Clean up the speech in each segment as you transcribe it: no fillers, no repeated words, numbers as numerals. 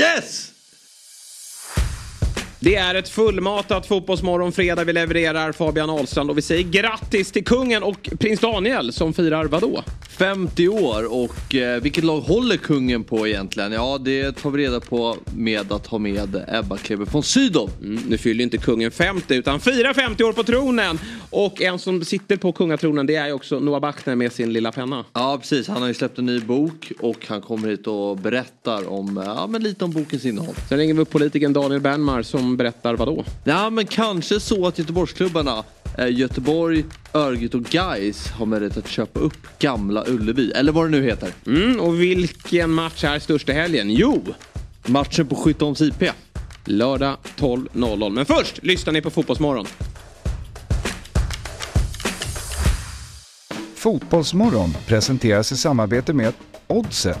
Yes! Det är ett fullmatat fotbollsmorgon fredag vi levererar, Fabian Ahlstrand, och vi säger grattis till kungen och prins Daniel som firar vadå? 50 år, och vilket lag håller kungen på egentligen? Ja, det tar vi reda på med att ha med Ebba Kleber von Sydow. Nu fyller inte kungen 50 utan firar 50 år på tronen, och en som sitter på kungatronen, det är ju också Noah Bachner med sin lilla penna. Ja, precis. Han har ju släppt en ny bok och han kommer hit och berättar om, ja, men lite om bokens innehåll. Sen ringer vi upp politikern Daniel Bernmar som berättar vadå? Ja, men kanske så att Göteborgsklubbarna Göteborg, Örgryte och Gais har möjlighet att köpa upp Gamla Ullevi, eller vad det nu heter. Och vilken match är största helgen? Jo, matchen på Skytteholms IP. Lördag 12.00. Men först lyssnar ni på Fotbollsmorgon. Fotbollsmorgon presenteras i samarbete med Oddset.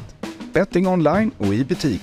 Betting online och i butik.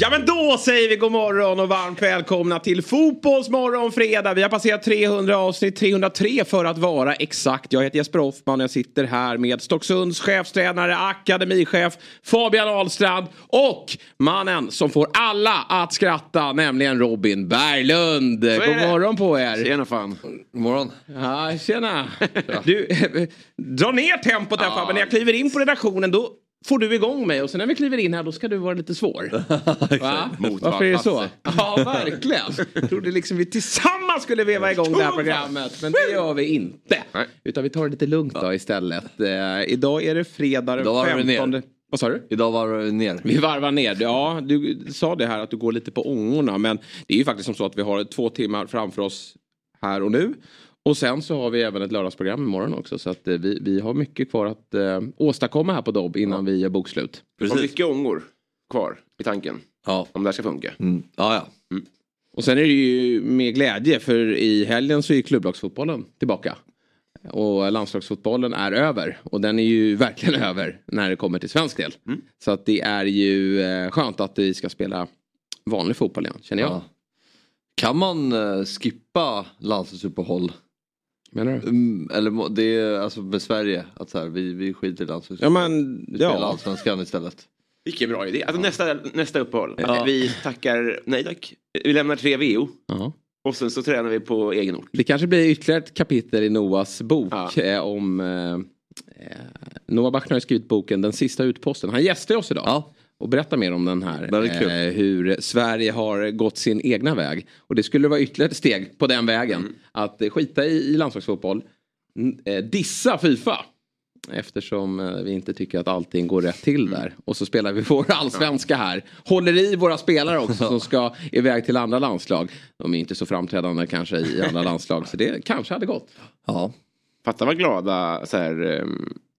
Ja, men då säger vi god morgon och varmt välkomna till Fotbollsmorgon fredag. Vi har passerat 300 avsnitt, 303 för att vara exakt. Jag heter Jesper Hoffman och jag sitter här med Stocksunds chefstränare, akademichef Fabian Ahlstrand, och mannen som får alla att skratta, nämligen Robin Berglund. God morgon på er. Tjena fan. God morgon. Ja, tjena. Du, dra ner tempot här, men när jag kliver in på redaktionen då får du igång mig, och sen när vi kliver in här då ska du vara lite svår. Va? Varför är det så? Ja, verkligen. Jag trodde liksom vi tillsammans skulle veva igång det här programmet, men det gör vi inte. Utan vi tar det lite lugnt då istället. Idag är det fredag den 15. Vad sa du? Idag varvar vi ner. Vi varvar ner. Ja, du sa det här att du går lite på ångorna, men det är ju faktiskt som så att vi har 2 timmar framför oss här och nu. Och sen så har vi även ett lördagsprogram imorgon också. Så att vi har mycket kvar att åstadkomma här på Dobb innan vi gör bokslut. Precis. Och mycket ångor kvar i tanken. Ja. Om det här ska funka. Mm. Ja, ja. Mm. Och sen är det ju med glädje, för i helgen så är klubblagsfotbollen tillbaka. Och landslagsfotbollen är över. Och den är ju verkligen över när det kommer till svensk del. Mm. Så att det är ju skönt att vi ska spela vanlig fotboll igen, känner jag. Ja. Kan man skippa landslagsuppehåll? Menar du? Eller det är alltså med Sverige att så här, vi skiter i landslaget. Ja, men vi spelar allsvenskan istället. Vilken bra idé. Alltså nästa uppehåll. Ja. Vi tackar nej tack. Vi lämnar 3 VO. Ja. Och sen så tränar vi på egen ort. Det kanske blir ytterligare ett kapitel i Noahs bok om Noah Bachner har skrivit boken Den sista utposten. Han gästar oss idag. Ja. Och berätta mer om den här. Hur Sverige har gått sin egna väg. Och det skulle vara ytterligare ett steg på den vägen. Mm. Att skita i landslagsfotboll. Dissa FIFA. Eftersom vi inte tycker att allting går rätt till där. Och så spelar vi vår allsvenska här. Håller i våra spelare också som ska iväg till andra landslag. De är inte så framträdande kanske i andra landslag. Så det kanske hade gått. Ja. Fattar vad glada så här,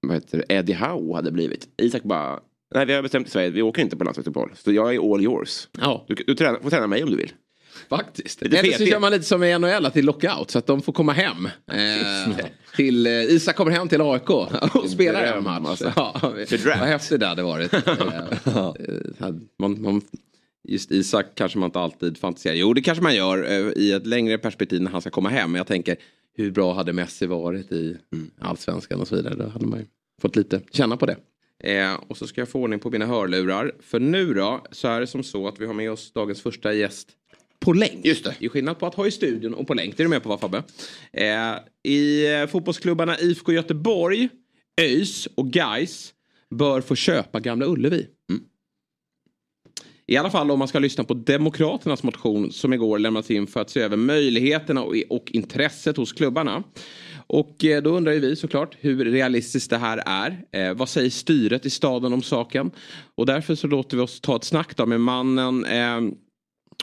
vad heter Eddie Howe hade blivit. Isak bara... Nej, vi har bestämt i Sverige. Vi åker inte på landslagsfotboll. Så jag är all yours. Ja. Du får träna mig om du vill. Faktiskt. Eller så kör man lite som i NHL att det är lockout. Så att de får komma hem. Till, Isak kommer hem till AIK och spelar en match. Alltså. Ja, vad häftigt det hade varit. Just Isak kanske man inte alltid fantiserar. Jo, det kanske man gör i ett längre perspektiv när han ska komma hem. Men jag tänker, hur bra hade Messi varit i allsvenskan och så vidare. Då hade man ju fått lite känna på det. Och så ska jag få ordning på mina hörlurar. För nu då, så är det som så att vi har med oss dagens första gäst på länk. Just det. Det är skillnad på att ha i studion och på länk. Det är du med på, va Fabbe? I fotbollsklubbarna IFK Göteborg, ÖIS och Gais bör få köpa Gamla Ullevi. Mm. I alla fall om man ska lyssna på Demokraternas motion som igår lämnats in för att se över möjligheterna och intresset hos klubbarna. Och då undrar ju vi såklart hur realistiskt det här är. Vad säger styret i staden om saken? Och därför så låter vi oss ta ett snack då med mannen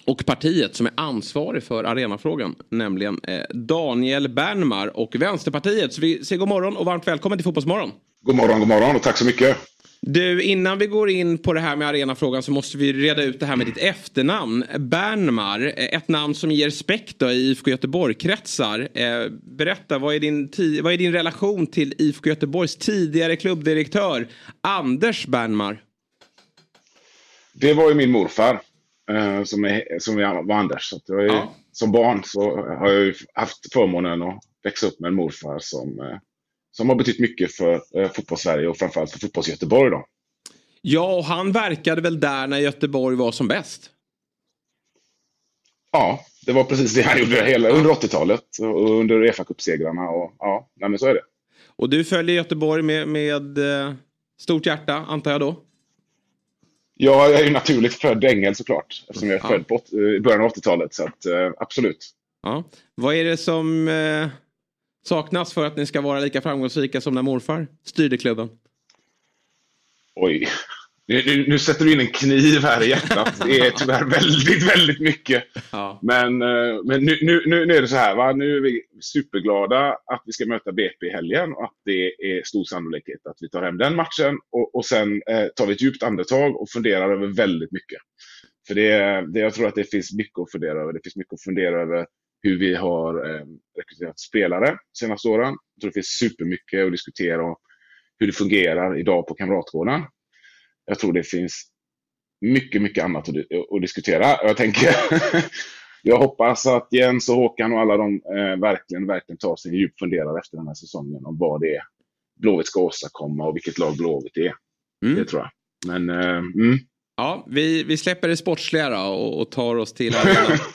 och partiet som är ansvarig för arenafrågan. Nämligen Daniel Bernmar och Vänsterpartiet. Så vi säger god morgon och varmt välkommen till Fotbollsmorgon. God morgon och tack så mycket. Du, innan vi går in på det här med arenafrågan så måste vi reda ut det här med ditt efternamn. Bernmar, ett namn som ger respekt då i IFK Göteborg-kretsar. Berätta, vad är din relation till IFK Göteborgs tidigare klubbdirektör Anders Bernmar? Det var ju min morfar som var Anders. Så att jag är, ja. Som barn så har jag ju haft förmånen att växa upp med en morfar som har betytt mycket för fotbollssverige och framförallt för fotbolls-Göteborg då. Ja, och han verkade väl där när Göteborg var som bäst? Ja, det var precis det han gjorde hela under 80-talet och under EFA-cupsegrarna och ja, men så är det. Och du följer Göteborg med stort hjärta, antar jag då? Ja, jag är ju naturligt född ängel såklart, eftersom jag är född på början av 80-talet, så att absolut. Ja. Vad är det som saknas för att ni ska vara lika framgångsrika som när morfar styrde klubben? Oj, nu sätter du in en kniv här i hjärtat. Det är tyvärr väldigt, väldigt mycket. Ja. Men nu är det så här, va? Nu är vi superglada att vi ska möta BP i helgen och att det är stor sannolikhet att vi tar hem den matchen. Och sen tar vi ett djupt andetag och funderar över väldigt mycket. För det jag tror att det finns mycket att fundera över. Det finns mycket att fundera över hur vi har rekryterat spelare senaste åren. Jag tror det finns supermycket att diskutera om hur det fungerar idag på Kamratgården. Jag tror det finns mycket, mycket annat att diskutera. Jag tänker, jag hoppas att Jens och Håkan och alla de verkligen tar sig djupt funderar efter den här säsongen om vad det är Blåvitt ska åstadkomma och vilket lag Blåvitt är. Mm. Det tror jag. Men, ja, vi släpper det sportsliga och tar oss till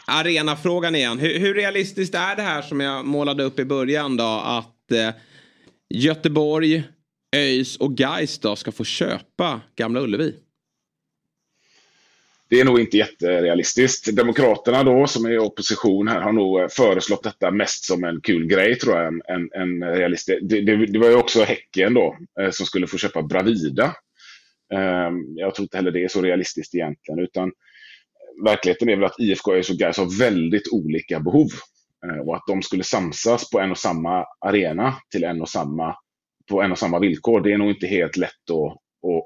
arenafrågan igen. Hur realistiskt är det här som jag målade upp i början då? Att Göteborg, ÖIS och Gais då ska få köpa Gamla Ullevi? Det är nog inte jätterealistiskt. Demokraterna då som är i opposition här har nog föreslått detta mest som en kul grej tror jag. En realistisk. Det var ju också Häcken då som skulle få köpa Bravida. Jag tror inte heller det är så realistiskt egentligen, utan verkligheten är väl att IFK, ÖIS och Gais har väldigt olika behov och att de skulle samsas på en och samma arena till en och samma på en och samma villkor, det är nog inte helt lätt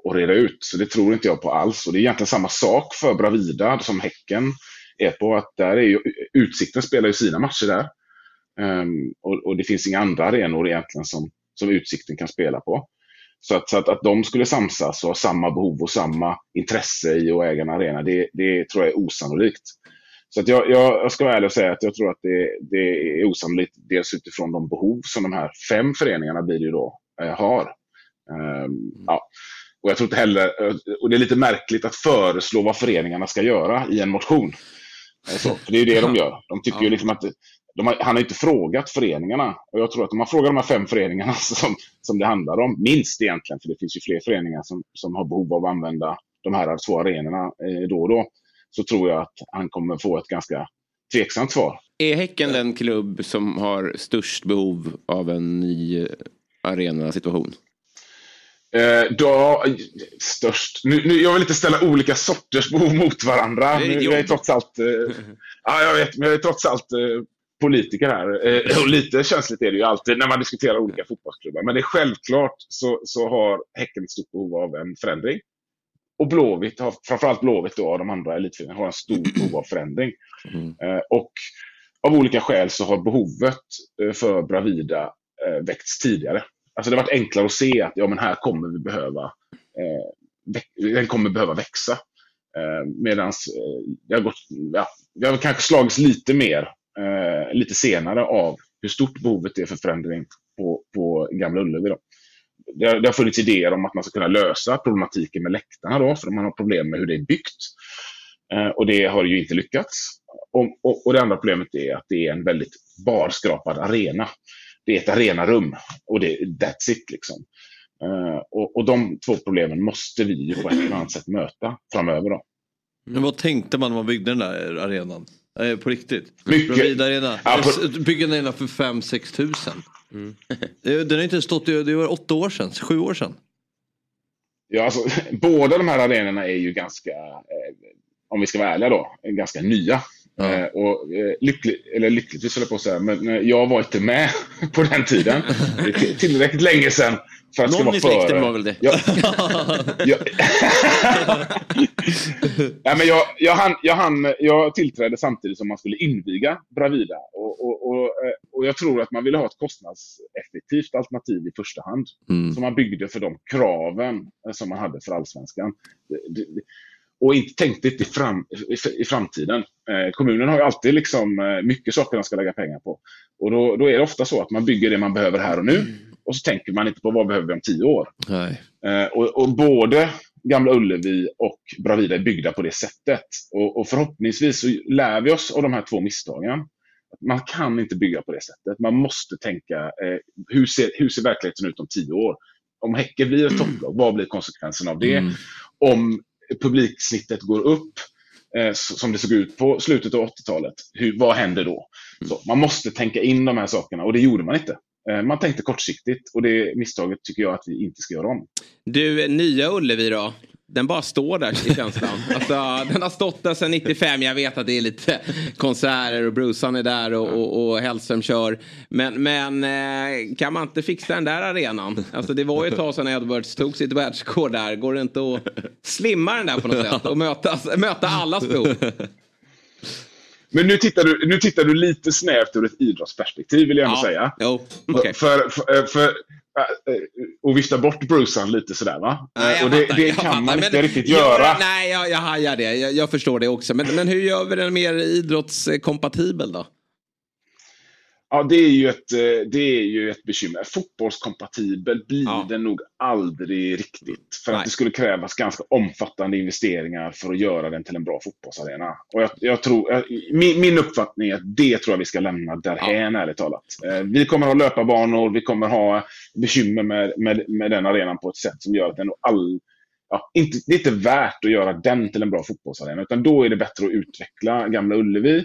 att reda ut. Så det tror inte jag på alls. Och det är egentligen samma sak för Bravida som Häcken är på. Att där är ju, Utsikten spelar ju sina matcher där. Och det finns inga andra arenor egentligen som Utsikten kan spela på. Så att de skulle samsas och ha samma behov och samma intresse i att äga en arena, det tror jag är osannolikt. Så att jag ska vara ärlig och säga att jag tror att det är osannolikt dels utifrån de behov som de här 5 föreningarna blir ju då har. Ja. Och jag tror inte heller, och det är lite märkligt att föreslå vad föreningarna ska göra i en motion. Så, för det är ju det de gör. De tycker ju liksom att han har inte frågat föreningarna. Och jag tror att om man frågar de här 5 föreningarna som det handlar om, minst egentligen, för det finns ju fler föreningar som har behov av att använda de här 2 arenorna då och då, så tror jag att han kommer få ett ganska tveksamt svar. Är Häcken den klubb som har störst behov av en ny arena-situation? Då, störst. Nu, jag vill inte ställa olika sorters behov mot varandra. Jag är trots allt, jag vet, men jag är trots allt politiker här. Och lite känsligt är det ju alltid när man diskuterar olika fotbollsklubbar. Men det är självklart så har Häcken ett stort behov av en förändring. Och Blåvitt, framförallt Blåvitt då, de andra elitföreningarna har en stor behov av förändring. Och av olika skäl så har behovet för Bravida väckts tidigare. Alltså det har varit enklare att se att ja, men här kommer vi behöva den kommer behöva växa. Medans det har gått, jag har kanske slagits lite mer lite senare av hur stort behovet är för förändring på Gamla Ullevi då. Det har funnits idéer om att man ska kunna lösa problematiken med läktarna då, för man har problem med hur det är byggt. Och det har ju inte lyckats. Och det andra problemet är att det är en väldigt barskrapad arena. Det är ett arenarum och that's it liksom. Och de 2 problemen måste vi ju på ett eller annat sätt möta framöver då. Men vad tänkte man när man byggde den där arenan? På riktigt. Bravida-arena. Ja, bygger den för 5-6 tusen. Mm. Den har inte stått, det var 8 år sedan, 7 år sedan. Ja, alltså, båda de här arenorna är ju ganska, om vi ska vara ärliga då, ganska nya. Mm. Och lyckligtvis skulle jag på säga, men jag var inte med på den tiden. Tillräckligt länge sedan för att någon ska vara före. Var väl det. Nej, men jag tillträdde samtidigt som man skulle inviga Bravida och jag tror att man ville ha ett kostnadseffektivt alternativ i första hand som man byggde för de kraven som man hade för allsvenskan. och inte tänkt lite i framtiden. Kommunen har ju alltid liksom mycket saker man ska lägga pengar på. Och då är det ofta så att man bygger det man behöver här och nu. Mm. Och så tänker man inte på vad behöver vi om 10 år. Nej. Och både Gamla Ullevi och Bravida är byggda på det sättet. Och förhoppningsvis så lär vi oss av de här 2 misstagen. Man kan inte bygga på det sättet. Man måste tänka, hur ser verkligheten ut om 10 år? Om Häcken blir ett topplag, vad blir konsekvensen av det? Mm. Om publiksnittet går upp, som det såg ut på slutet av 80-talet, vad händer då? Så, man måste tänka in de här sakerna, och det gjorde man inte. Man tänkte kortsiktigt, och det misstaget tycker jag att vi inte ska göra om. Du, Nya Ullevi då? Den bara står där i känslan. Alltså, den har stått där sedan 95. Jag vet att det är lite konserter och Brucean är där och Hellström kör. Men kan man inte fixa den där arenan? Alltså, det var ju ett tag sedan Edwards tog sitt världsrekord där. Går det inte att slimma den där på något sätt och möta allas behov? Men nu tittar du lite snävt ur ett idrottsperspektiv, vill jag ändå säga. Jo, okay. För och vifta bort Brucean lite sådär, va? Nej, och det kan man inte riktigt göra. Nej, jag hajar det. Jag förstår det också. Men hur gör vi den mer idrottskompatibel då? Ja, det är ju ett bekymmer. Fotbollskompatibel blir det nog aldrig riktigt. För att det skulle krävas ganska omfattande investeringar för att göra den till en bra fotbollsarena. Och jag tror, min uppfattning är att det tror jag vi ska lämna därhän, ärligt talat. Vi kommer ha löparbanor, vi kommer ha bekymmer med den arenan på ett sätt som gör att den det är inte värt att göra den till en bra fotbollsarena. Utan då är det bättre att utveckla Gamla Ullevi,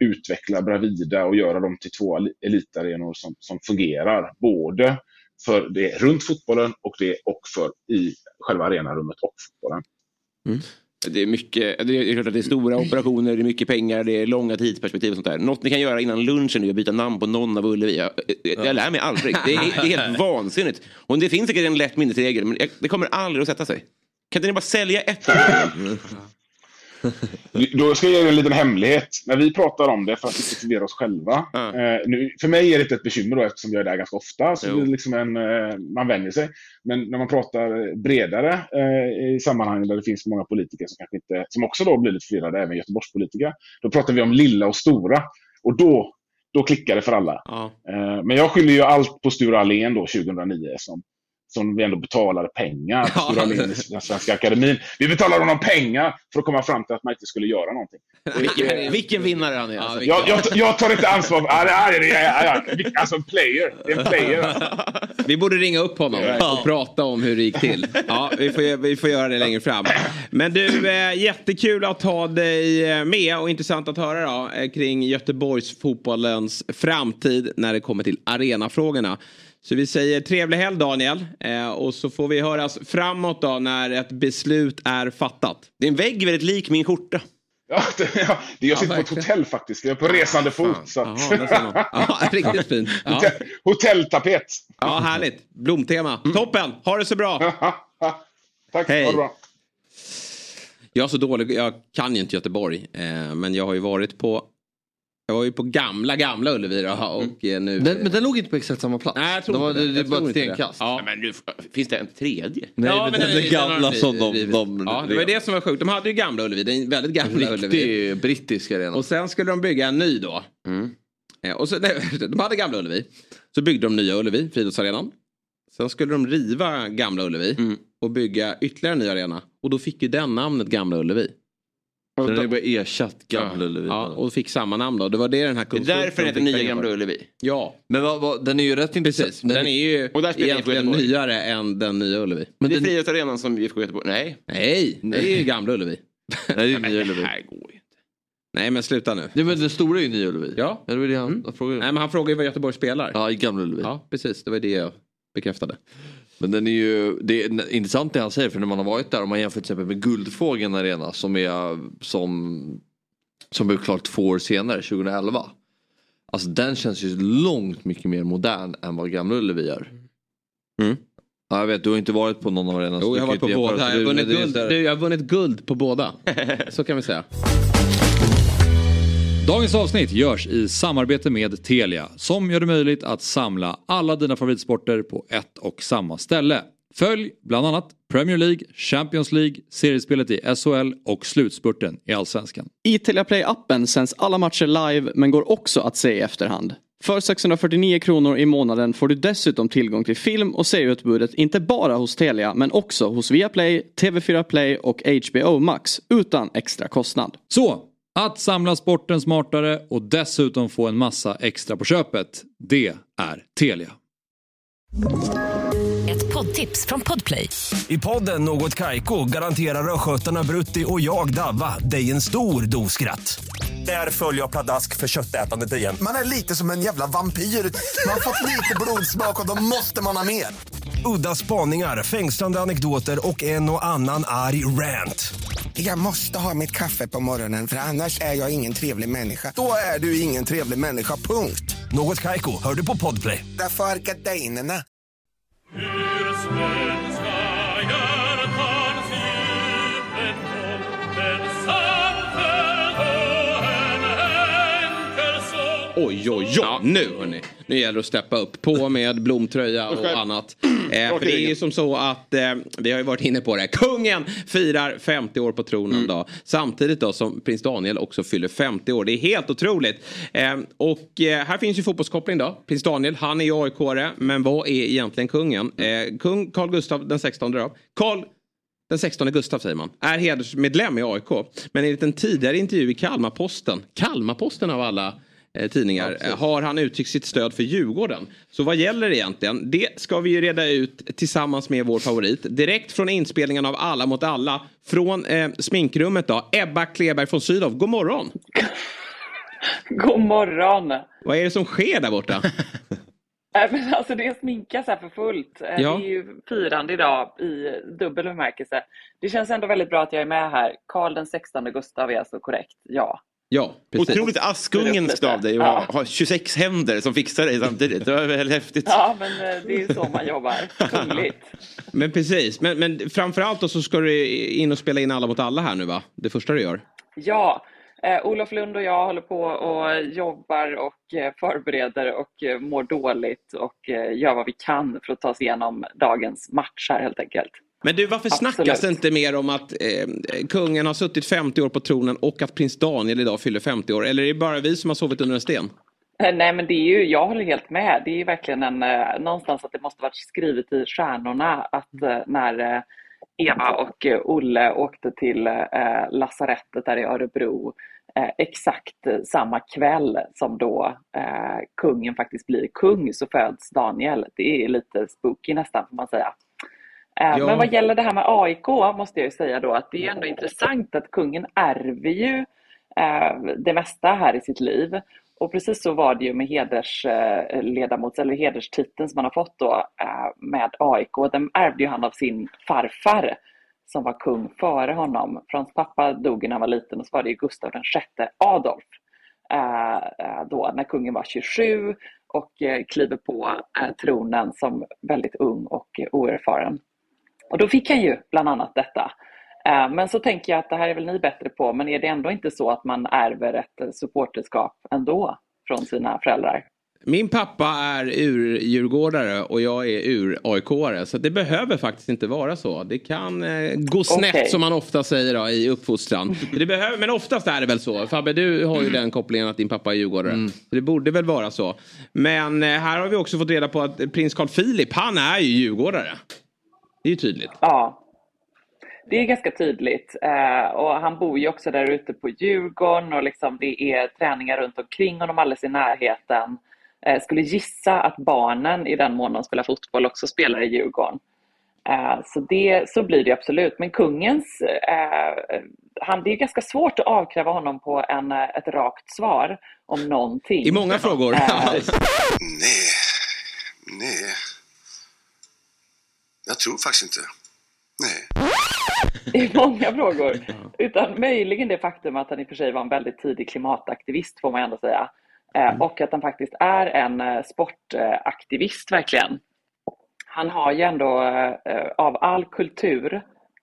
utveckla Bravida och göra dem till 2 elitarenor som fungerar både för det runt fotbollen och för i själva arenarummet och fotbollen. Mm. Det är mycket, det är stora operationer, det är mycket pengar, det är långa tidsperspektiv och sånt där. Något ni kan göra innan lunchen är att byta namn på någon av Ullevi. Jag lär mig aldrig. Det är helt vansinnigt. Och det finns säkert en lätt minnesregel, men det kommer aldrig att sätta sig. Kan inte ni bara sälja ett? Då ska jag göra en liten hemlighet. När vi pratar om det för att diskutera oss själva, nu, för mig är det inte ett bekymmer då, eftersom jag är där ganska ofta. Så det är liksom man vänjer sig. Men när man pratar bredare i sammanhang där det finns många politiker som kanske inte, som också då blir lite flera, även Göteborgspolitiker, då pratar vi om lilla och stora. Och då klickar det för alla. Men jag skyller ju allt på Sture Allén då 2009 som vi ändå betalade pengar för den Svenska Akademin. Vi betalade honom pengar för att komma fram till att man inte skulle göra någonting. Vilken vinnare han är. Alltså. Jag tar inte ansvar. Alltså en player. Det är en player. Alltså. Vi borde ringa upp honom och prata om hur det gick till. Ja, vi får göra det längre fram. Men du, jättekul att ha dig med och intressant att höra då, kring Göteborgs fotbollens framtid när det kommer till arenafrågorna. Så vi säger trevlig helg, Daniel. Och så får vi höras framåt då när ett beslut är fattat. Din vägg är väldigt lik min skjorta. Jag sitter på ett hotell faktiskt. Jag är på resande fot. Så. Riktigt fint. Hotelltapet. Ja, härligt. Blomtema. Toppen. Ha det så bra. Tack. Hej. Ha det bra. Jag är så dålig. Jag kan ju inte Göteborg. Men jag har ju varit på... Jag var ju på gamla Ullevi och nu... Men den låg inte på exakt samma plats. Nej, jag tror inte det. Det var ett stenkast. Ja. Men nu finns det en tredje? Nej, ja, men den gamla som de... Ja, det var det som var sjukt. De hade ju Gamla Ullevi. Det är en väldigt gamla Ullevi. Det är brittisk arena. Och sen skulle de bygga en ny då. Mm. Och så, de hade Gamla Ullevi. Så byggde de Nya Ullevi, friidrottsarenan. Sen skulle de riva Gamla Ullevi och bygga ytterligare en ny arena. Och då fick ju den namnet Gamla Ullevi. Så det var ersatt Gamla Ullevi. Ja, och fick samma namn då. Det var det den här konsulten. Det är därför det heter Nya Gamla Ullevi. Ja. Men den är ju rätt intressant. Precis. Den är ju och där egentligen nyare än den Nya Ullevi. Men det är friidrottsarenan som IFK Göteborg. Nej. Det är ju Gamla Ullevi. Nej, det är Nya Ullevi. Det här går ju inte. Nej, men sluta nu. Nej, men det stora är ju Nya Ullevi. Ja. Det var det han frågade. Nej, men han frågade ju vad Göteborg spelar. Ja, i Gamla Ullevi. Ja, precis. Det var det jag bekräftade. Men den är ju, det är intressant det han säger, för när man har varit där och man jämför till exempel med Guldfågeln Arena som blev klart 2 år senare, 2011. Alltså den känns ju långt mycket mer modern än vad Gamla Ullevi är. Mm. Ja, jag vet, du har inte varit på någon arena. Jo, jag har varit på båda. Jag har vunnit guld på båda. Så kan vi säga. Dagens avsnitt görs i samarbete med Telia som gör det möjligt att samla alla dina favoritsporter på ett och samma ställe. Följ bland annat Premier League, Champions League, seriespelet i SHL och slutspurten i Allsvenskan. I Telia Play-appen sänds alla matcher live men går också att se i efterhand. För 649 kronor i månaden får du dessutom tillgång till film- och serieutbudet inte bara hos Telia men också hos Viaplay, TV4 Play och HBO Max utan extra kostnad. Så, att samla sporten smartare och dessutom få en massa extra på köpet, det är Telia. Ett poddtips från Podplay. I podden Något Kaiko garanterar röskötarna Brutti och jag Davva dig en stor doskratt. Där följer jag pladask för köttätandet igen. Man är lite som en jävla vampyr. Man har fått lite blodsmak och då måste man ha mer. Udda spaningar, fängslande anekdoter och en och annan arg rant. Jag måste ha mitt kaffe på morgonen för annars är jag ingen trevlig människa. Då är du ingen trevlig människa, punkt. Något Kaiko, hör du på Podplay. Därför är gardinerna. Oj, oj, oj, nu hörni. Nu gäller det att steppa upp på med blomtröja och annat. För det är ju som så att vi har ju varit inne på det. Kungen firar 50 år på tronen då. Samtidigt då som prins Daniel också fyller 50 år. Det är helt otroligt. Och här finns ju fotbollskoppling då. Prins Daniel, han är ju AIK-are. Men vad är egentligen kungen? Kung Carl Gustaf den 16 då. Den 16 Gustaf säger man. Är hedersmedlem i AIK. Men enligt en tidigare intervju i Kalmarposten av alla tidningar, absolut, har han uttryckt sitt stöd för Djurgården. Så vad gäller egentligen? Det ska vi ju reda ut tillsammans med vår favorit. Direkt från inspelningen av Alla mot alla från sminkrummet då. Ebba Kleberg von Sydow, god morgon. God morgon. Vad är det som sker där borta? Alltså det sminkas här för fullt. Ja. Det är ju firande idag i dubbel bemärkelse. Det känns ändå väldigt bra att jag är med här. Karl den 16 Gustav är alltså korrekt, ja. Ja, precis. Otroligt askungens av dig och ha 26 händer som fixar dig samtidigt. Det var väl häftigt. Ja, men det är ju så man jobbar. Kungligt. Men precis. Men framförallt då så ska du in och spela in Alla mot alla här nu va? Det första du gör. Ja, Olof Lund och jag håller på och jobbar och förbereder och mår dåligt och gör vad vi kan för att ta oss igenom dagens match här helt enkelt. Men du, varför snackas det inte mer om att kungen har suttit 50 år på tronen och att prins Daniel idag fyller 50 år? Eller är det bara vi som har sovit under en sten? Nej, men det är ju, jag håller helt med. Det är ju verkligen någonstans att det måste varit skrivet i stjärnorna att när Eva och Olle åkte till lasarettet där i Örebro exakt samma kväll som då kungen faktiskt blir kung så föds Daniel. Det är lite spooky nästan får man säga. Ja. Men vad gäller det här med AIK måste jag ju säga då att det är ändå intressant att kungen ärver ju det mesta här i sitt liv. Och precis så var det ju med hedersledamots eller hederstiteln som man har fått då med AIK. Den ärvde ju han av sin farfar som var kung före honom. Frans pappa dog när han var liten och så var det ju Gustav VI Adolf då när kungen var 27. Och kliver på tronen som väldigt ung och oerfaren. Och då fick han ju bland annat detta. Men så tänker jag att det här är väl ni bättre på. Men är det ändå inte så att man ärver ett supporterskap ändå från sina föräldrar? Min pappa är urdjurgårdare och jag är ur-AIK-are. Så det behöver faktiskt inte vara så. Det kan gå snett som man ofta säger då, i uppfostran. Men oftast är det väl så. Fabbe, du har ju den kopplingen att din pappa är djurgårdare. Mm. Så det borde väl vara så. Men här har vi också fått reda på att prins Carl Philip, han är ju djurgårdare. Det är ju tydligt. Ja, det är ganska tydligt. Och han bor ju också där ute på Djurgården. Och liksom det är träningar runt omkring honom alldeles i närheten. Skulle gissa att barnen i den mån de spelar fotboll också spelar i Djurgården. Så blir det absolut. Men kungens, det är ganska svårt att avkräva honom på ett rakt svar om någonting. I många frågor. Nej. Jag tror faktiskt inte. Nej. I många frågor. Utan möjligen det faktum att han i och för sig var en väldigt tidig klimataktivist får man ändå säga. Och att han faktiskt är en sportaktivist verkligen. Han har ju ändå av all kultur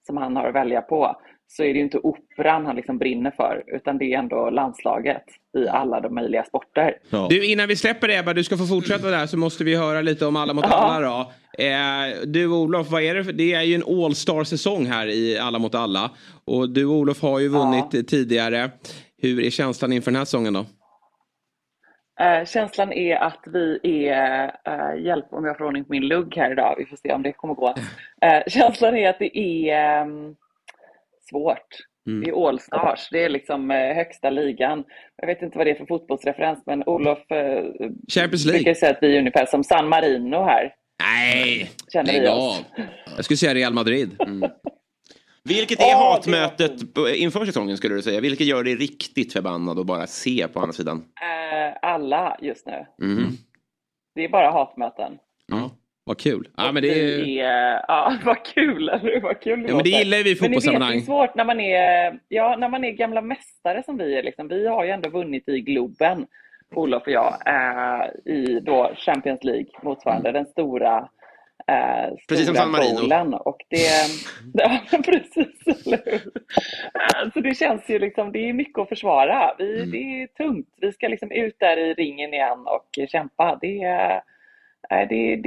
som han har att välja på så är det ju inte operan han liksom brinner för, utan det är ändå landslaget i alla de möjliga sporter. Ja. Du, innan vi släpper det, Ebba, du ska få fortsätta där, så måste vi höra lite om Alla mot alla då. Du Olof, vad är det för? Det är ju en all-star-säsong här i Alla mot alla. Och du Olof har ju vunnit tidigare. Hur är känslan inför den här säsongen då? Känslan är att vi är, hjälp om jag får ordning på min lugg här idag, vi får se om det kommer gå. Känslan är att det är svårt. Det är All-Stars, det är liksom högsta ligan. Jag vet inte vad det är för fotbollsreferens, men Olof brukar säga att vi är ungefär som San Marino här. Nej, känner vi oss. Jag skulle säga Real Madrid. Vilket är hatmötet inför säsongen skulle du säga? Vilket gör dig riktigt förbannad och bara se på andra sidan? Alla just nu. Mm. Det är bara hatmöten. Ja, vad kul. Ja, men det är... Ja, vad kul. Eller? Vad kul det, ja, men det gillar vi i fotbollssammanhang. Men det är svårt när man är, ja, när man är gamla mästare som vi är. Liksom. Vi har ju ändå vunnit i Globen, Olof och jag, i då Champions League motsvarande den stora... precis som San Marino. Och det, ja, precis. Så det känns ju liksom, det är mycket att försvara. Det är tungt. Vi ska liksom ut där i ringen igen och kämpa. Det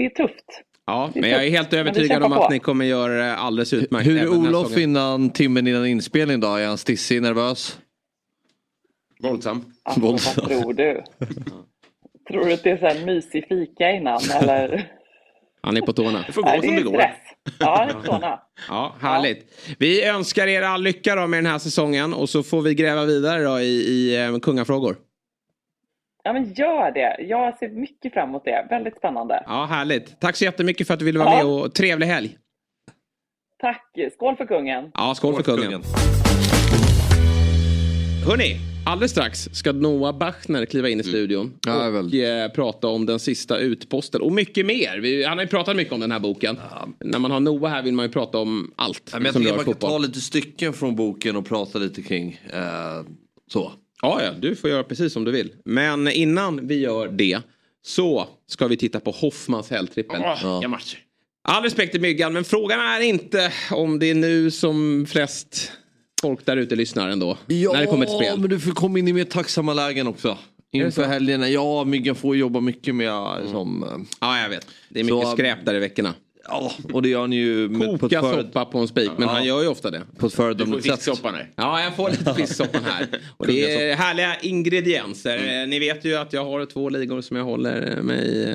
är tufft. Ja, men jag är helt övertygad om att ni kommer göra alldeles utmärkt. Hur Olof innan timmen innan inspelning då? Är han stissig, nervös? Våldsam. Alltså, vad tror du? Tror du att det är så här mysig fika innan eller... Han är på tårna. Det får gå som det går. Ja, det är på tårna. Ja, härligt. Vi önskar er all lycka då med den här säsongen. Och så får vi gräva vidare då i kungafrågor. Ja, men gör det. Jag ser mycket fram emot det. Väldigt spännande. Ja, härligt. Tack så jättemycket för att du ville vara med och trevlig helg. Tack. Skål för kungen. Ja, skål för kungen. Hörrni, alldeles strax ska Noah Bachner kliva in i studion och prata om Den sista utposten och mycket mer. Han har ju pratat mycket om den här boken. Ja. När man har Noah här vill man ju prata om allt. Ja, men jag tycker man kan ta lite stycken från boken och prata lite kring så. Ja, du får göra precis som du vill. Men innan vi gör det så ska vi titta på Hoffmans helgtrippel. All respekt till myggan, men frågan är inte om det är nu som flest... folk där ute lyssnar ändå. Ja, när det kommer ett spel. Ja, men du får komma in i mer tacksamma lägen också. Inför helgen. Ja, myggen får jobba mycket med ja, jag vet. Det är mycket skräp där i veckorna. Ja, och det gör han ju... Koka soppa på en spik, men han gör ju ofta det. På ett föredömligt sätt. Fisksoppan här. Ja, jag får lite fisksoppan här. Och det är härliga ingredienser. Ni vet ju att jag har 2 ligor som jag håller mig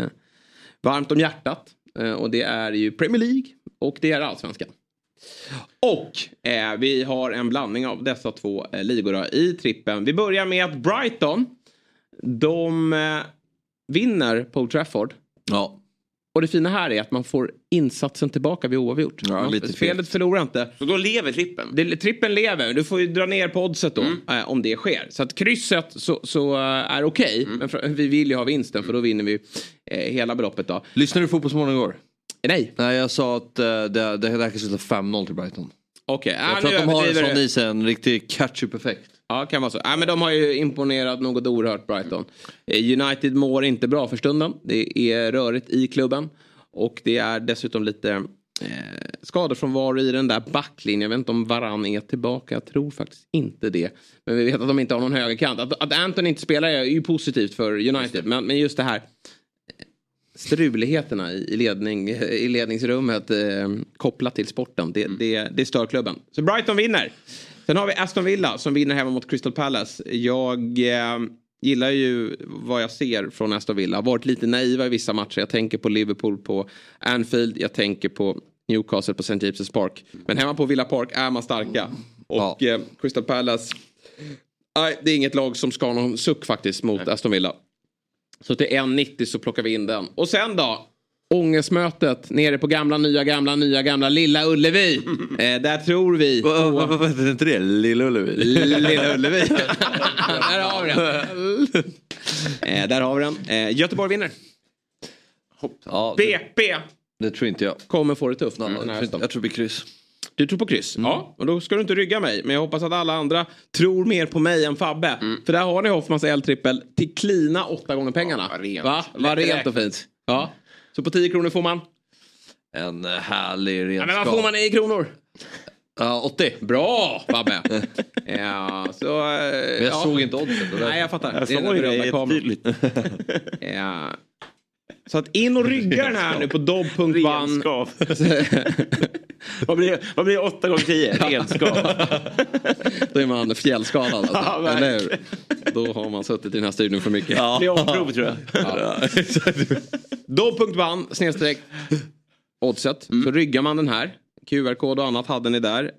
varmt om hjärtat. Och det är ju Premier League och det är Allsvenskan. Och vi har en blandning av dessa 2 ligor i trippen. Vi börjar med att Brighton, de vinner på Old Trafford. Ja. Och det fina här är att man får insatsen tillbaka vid oavgjort. Ja, spelet förlorar inte. Så då lever trippen. Trippen lever. Du får ju dra ner på oddset då om det sker. Så att krysset så är okej. Men vi vill ju ha vinsten för då vinner vi hela beloppet då. Lyssnar du på Fotbollsmorgon igår? Nej, jag sa att det här kan sluta 5-0 till Brighton. Okej. Jag tror att de har en sån i sig, en riktig catch-up-effekt. Ja, kan vara så. Men de har ju imponerat något oerhört, Brighton. United mår inte bra för stunden. Det är rörigt i klubben. Och det är dessutom lite skador från var i den där backlinjen. Jag vet inte om Varane är tillbaka. Jag tror faktiskt inte det. Men vi vet att de inte har någon högerkant. Att Anton inte spelar är ju positivt för United. Men just det här... struligheterna i ledningsrummet kopplat till sporten. Det stör klubben. Så Brighton vinner. Sen har vi Aston Villa som vinner hemma mot Crystal Palace. Jag gillar ju vad jag ser från Aston Villa. Har varit lite naiva i vissa matcher. Jag tänker på Liverpool på Anfield. Jag tänker på Newcastle på St. James' Park. Men hemma på Villa Park är man starka. Och Crystal Palace... Nej, det är inget lag som ska någon suck faktiskt mot Aston Villa. Så till 1,90 så plockar vi in den. Och sen då, ångestmötet nere på gamla Lilla Ullevi. Där tror vi... Vad heter inte det? Lilla Ullevi? Lilla Ullevi. Där har vi den. Göteborg vinner. BP. Det tror inte jag. Kommer få det tufft. Jag tror på kryss. Du tror på kryss? Ja, och då ska du inte rygga mig. Men jag hoppas att alla andra tror mer på mig än Fabbe. För där har ni Hoffmans L-trippel till klina 8 gånger pengarna. Vad rent och fint. Ja. Så på 10 kronor får man? En härlig renskap. Men vad får man i kronor? Ja, 80. Bra, Babbe. Ja, så... Men jag såg inte oddset. Nej, jag fattar. Jag såg det jättetydligt. Ja. Så att in och ryggar den här nu på dobb.ban. Renskav. Vad blir 8 gånger 10? Renskav. Då är man fjällskadad. Alltså. Ja, eller hur? Då har man suttit i den här studion för mycket. Ja. Det är omprov, tror jag. Ja. dobb.ban/oddset. Så ryggar man den här. QR-kod och annat hade ni där.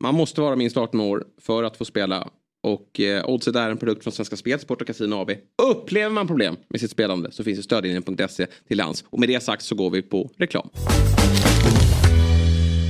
Man måste vara minst 18 år för att få spela. Och Oddset är en produkt från Svenska Spel, Sport och Casino AB. Upplever man problem med sitt spelande så finns det stödlinjen.se till hands. Och med det sagt så går vi på reklam.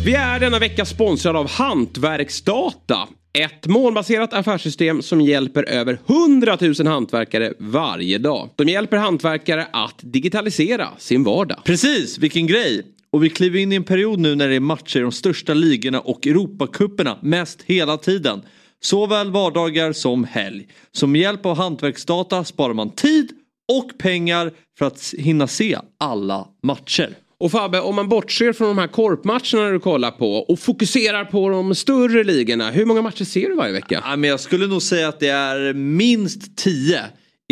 Vi är denna vecka sponsrade av Hantverksdata. Ett målbaserat affärssystem som hjälper över 100 000 hantverkare varje dag. De hjälper hantverkare att digitalisera sin vardag. Precis, vilken grej! Och vi kliver in i en period nu när det är matcher i de största ligorna och Europacupperna mest hela tiden. Såväl vardagar som helg. Som hjälp av Hantverksdata sparar man tid och pengar för att hinna se alla matcher. Och Fabbe, om man bortser från de här korpmatcherna du kollar på och fokuserar på de större ligorna. Hur många matcher ser du varje vecka? Ja, men jag skulle nog säga att det är minst 10,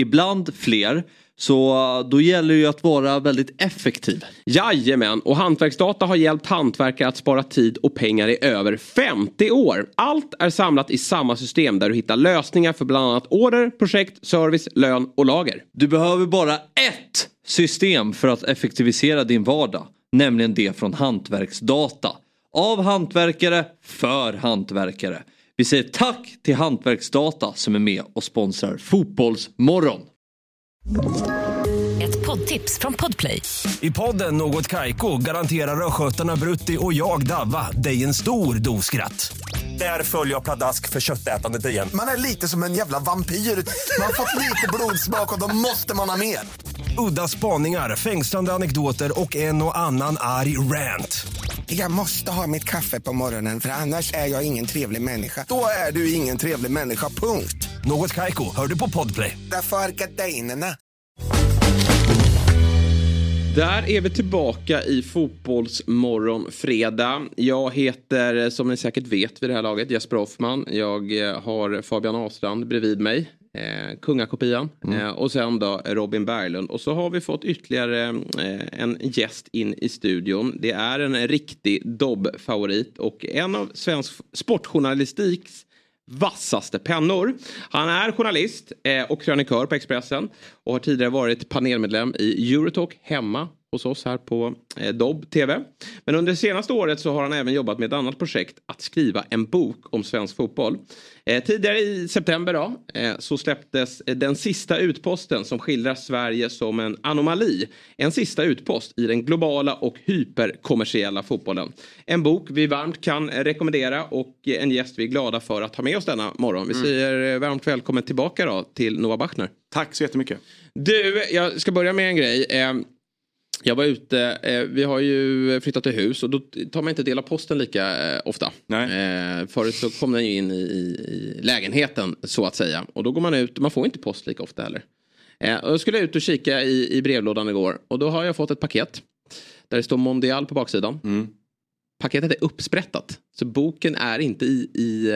ibland fler. Så då gäller det ju att vara väldigt effektiv. Jajamän, och Hantverksdata har hjälpt hantverkare att spara tid och pengar i över 50 år. Allt är samlat i samma system där du hittar lösningar för bland annat order, projekt, service, lön och lager. Du behöver bara ett system för att effektivisera din vardag. Nämligen det från Hantverksdata. Av hantverkare, för hantverkare. Vi säger tack till Hantverksdata som är med och sponsrar Fotbollsmorgon. Ett poddtips från Podplay. I podden Något Kaiko garanterar röskötarna Brutti och jag Davva dig en stor doskratt. Där följer jag pladask för köttätandet igen. Man är lite som en jävla vampyr. Man har fått lite blodsmak och då måste man ha mer. Udda spaningar, fängslande anekdoter och en och annan arg rant. Jag måste ha mitt kaffe på morgonen för annars är jag ingen trevlig människa. Då är du ingen trevlig människa, punkt. Något Kaiko, hör du på Podplay. Därför är gardinerna. Där är vi tillbaka i Fotbollsmorgon fredag. Jag heter, som ni säkert vet vid det här laget, Jesper Hoffman. Jag har Fabian Ahlstrand bredvid mig. Kungakopian. Och sen då Robin Berglund. Och så har vi fått ytterligare en gäst in i studion. Det är en riktig dobbfavorit och en av svensk sportjournalistiks vassaste pennor. Han är journalist och krönikör på Expressen och har tidigare varit panelmedlem i Eurotalk hemma hos oss här på Dobb TV. Men under det senaste året så har han även jobbat med ett annat projekt, att skriva en bok om svensk fotboll. Tidigare i september då, så släpptes den sista utposten som skildrar Sverige som en anomali. En sista utpost i den globala och hyperkommersiella fotbollen. En bok vi varmt kan rekommendera och en gäst vi är glada för att ha med oss denna morgon. Vi säger varmt välkommen tillbaka då till Noah Bachner. Tack så jättemycket. Du, jag ska börja med en grej. Jag var ute, vi har ju flyttat till hus och då tar man inte del av posten lika ofta. Nej. Förut så kom den ju in i lägenheten så att säga. Och då går man ut, man får inte post lika ofta heller. Och jag skulle ut och kika i brevlådan igår och då har jag fått ett paket. Där det står Mondial på baksidan. Mm. Paketet är uppsprättat så boken är inte i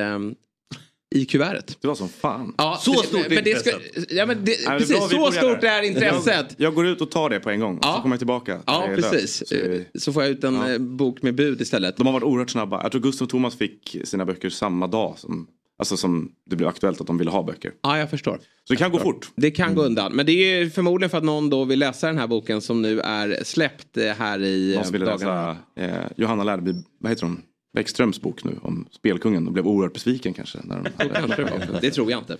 kuvertet. Det var som fan. Ja, så stort men intresset. Så stort är intresset. Jag går ut och tar det på en gång. Ja. Och så kommer jag tillbaka. Ja, precis. Så får jag ut en bok med bud istället. De har varit oerhört snabba. Jag tror Gustav och Thomas fick sina böcker samma dag som det blev aktuellt att de ville ha böcker. Ja, jag förstår. Så det kan gå fort. Det kan gå undan. Men det är förmodligen för att någon då vill läsa den här boken som nu är släppt här i dagarna. Johanna Lärdby, vad heter hon? Bäckströms bok nu om spelkungen. De blev oerhört besviken kanske. Det tror jag inte.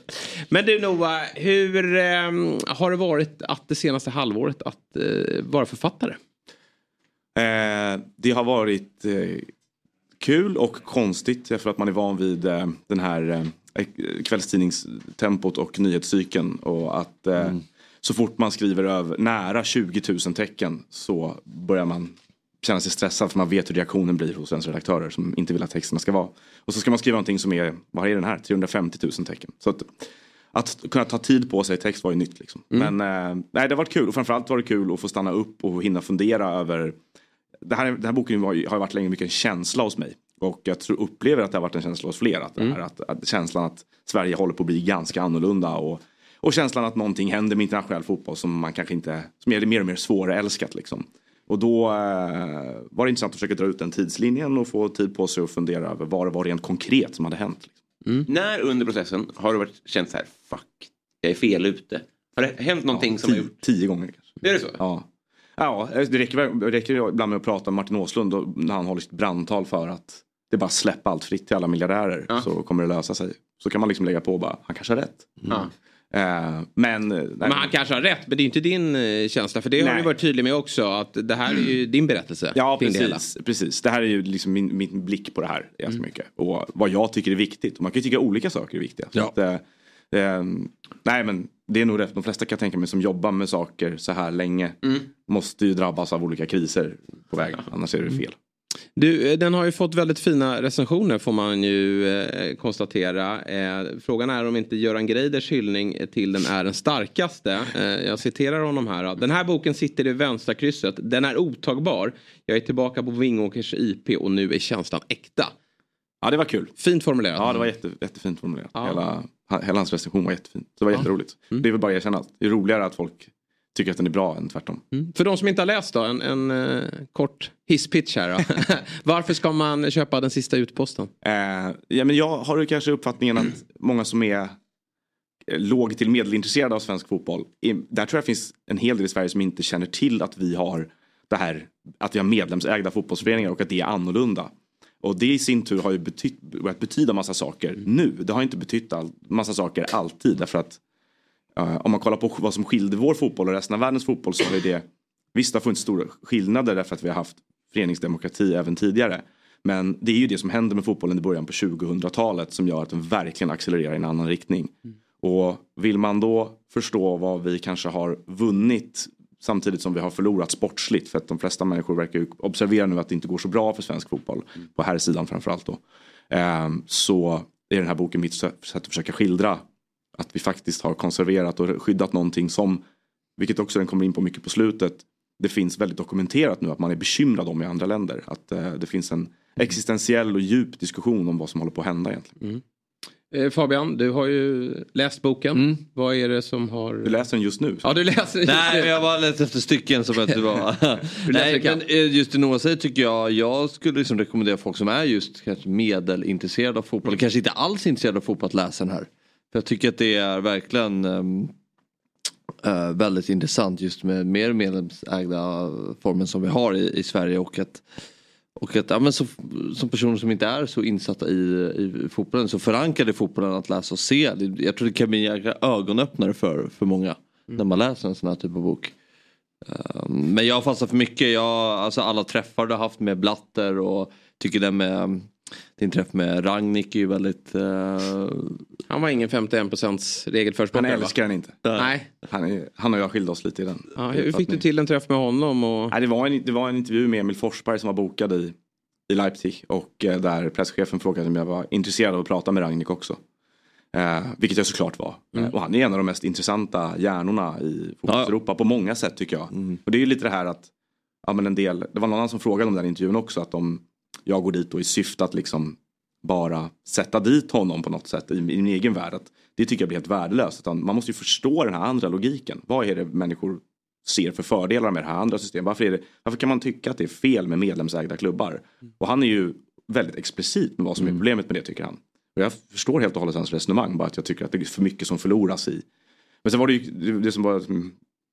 Men du Noah, hur har det varit att det senaste halvåret att vara författare? Det har varit kul och konstigt. För att man är van vid den här kvällstidningstempot och nyhetscykeln. Och att så fort man skriver över nära 20 000 tecken så börjar man känna sig stressad för man vet hur reaktionen blir hos ens redaktörer som inte vill att texterna ska vara. Och så ska man skriva någonting som är, vad är den här? 350 000 tecken. Så att kunna ta tid på sig i text var ju nytt liksom. Men nej, det har varit kul och framförallt var det kul att få stanna upp och hinna fundera över det här boken har ju varit länge mycket en känsla hos mig. Och jag tror, upplever att det har varit en känsla hos fler. Att det här, att känslan att Sverige håller på att bli ganska annorlunda. Och känslan att någonting händer med internationell fotboll som man kanske inte... Som är mer och mer svårälskat liksom. Och då var det intressant att försöka dra ut den tidslinjen och få tid på sig och fundera över vad det var rent konkret som hade hänt. Liksom. Mm. När under processen har du varit känt så här, fuck, jag är fel ute. Har det hänt någonting som har gjort? 10 gånger kanske. Det är det så? Ja. Ja, det räcker ibland med att prata med Martin Åslund och när han håller sitt brandtal för att det bara släppa allt fritt till alla miljardärer så kommer det lösa sig. Så kan man liksom lägga på och bara, han kanske har rätt. Mm. Mm. Men han kanske har rätt, men det är inte din känsla. För det har du varit tydlig med också, att det här är ju din berättelse. Ja, precis. Det här är ju liksom min blick på det här ganska mycket. Och vad jag tycker är viktigt. Och man kan ju tycka olika saker är viktiga. Ja. Att, nej, men det är nog rätt. De flesta kan tänka mig som jobbar med saker så här länge måste ju drabbas av olika kriser på vägen. Annars är det fel. Du, den har ju fått väldigt fina recensioner får man ju konstatera. Frågan är om inte Göran Greiders hyllning till den är den starkaste. Jag citerar honom här. Den här boken sitter i vänstra krysset. Den är otagbar. Jag är tillbaka på Vingåkers IP och nu är känslan äkta. Ja, det var kul. Fint formulerat. Ja, det var jättefint formulerat. Ja. Hela hans recension var jättefint. Det var jätteroligt. Mm. Det är väl bara att erkänna att det är roligare att folk... tycker att den är bra än tvärtom. Mm. För de som inte har läst då, en kort hisspitch här då. Varför ska man köpa den sista utposten? Men jag har ju kanske uppfattningen att många som är låg till medelintresserade av svensk fotboll. Där tror jag finns en hel del i Sverige som inte känner till att vi har det här. Att vi har medlemsägda fotbollsföreningar och att det är annorlunda. Och det i sin tur har ju börjat betyda massa saker nu. Det har inte betytt massa saker alltid därför att om man kollar på vad som skilde vår fotboll och resten av världens fotboll så är det visst det har funnits stora skillnader därför att vi har haft föreningsdemokrati även tidigare. Men det är ju det som hände med fotbollen i början på 2000-talet som gör att den verkligen accelererar i en annan riktning. Och vill man då förstå vad vi kanske har vunnit samtidigt som vi har förlorat sportsligt för att de flesta människor verkar ju observera nu att det inte går så bra för svensk fotboll på här sidan framförallt då. Så är den här boken mitt sätt att försöka skildra att vi faktiskt har konserverat och skyddat någonting som, vilket också den kommer in på mycket på slutet, det finns väldigt dokumenterat nu att man är bekymrad om i andra länder. Att det finns en existentiell och djup diskussion om vad som håller på att hända egentligen. Mm. Fabian, du har ju läst boken. Mm. Vad är det som har... Du läser den just nu. Ja, du läser den. Nej, jag bara läste efter stycken som att du var... Nej, men just det Noah säger tycker jag skulle liksom rekommendera folk som är just kanske medelintresserade av fotboll, eller kanske inte alls intresserade av fotboll att läsa den här. Jag tycker att det är verkligen väldigt intressant just med mer medlemsägda formen som vi har i Sverige och att ja, men som personer som inte är så insatta i fotbollen så förankrar det fotbollen att läsa och se. Jag tror det kan bli en ögonöppnare för många när man läser en sån här typ av bok. Men jag fastnar för mycket. Alltså alla träffar du har haft med Blatter och tycker det med... Din träff med Rangnick är ju väldigt... Han var ingen 51% regelförspråkare. Han älskar den inte. Nej. Han och jag skilde oss lite i den. Ja, hur fick du till en träff med honom? Och... Nej, det var en intervju med Emil Forsberg som var bokad i Leipzig. Och där presschefen frågade om jag var intresserad av att prata med Rangnick också. Vilket jag såklart var. Och han är en av de mest intressanta hjärnorna i fotbollseuropa på många sätt tycker jag. Mm. Och det är ju lite det här att... Ja, men en del, det var någon annan som frågade om den intervjun också att de... Jag går dit och i syfte att liksom bara sätta dit honom på något sätt i min egen värld. Att det tycker jag blir helt värdelöst. Utan man måste ju förstå den här andra logiken. Vad är det människor ser för fördelar med det här andra systemet? Varför kan man tycka att det är fel med medlemsägda klubbar? Och han är ju väldigt explicit med vad som är problemet med det tycker han. Och jag förstår helt och hållet hans resonemang. Bara att jag tycker att det är för mycket som förloras i. Men sen var det ju det som var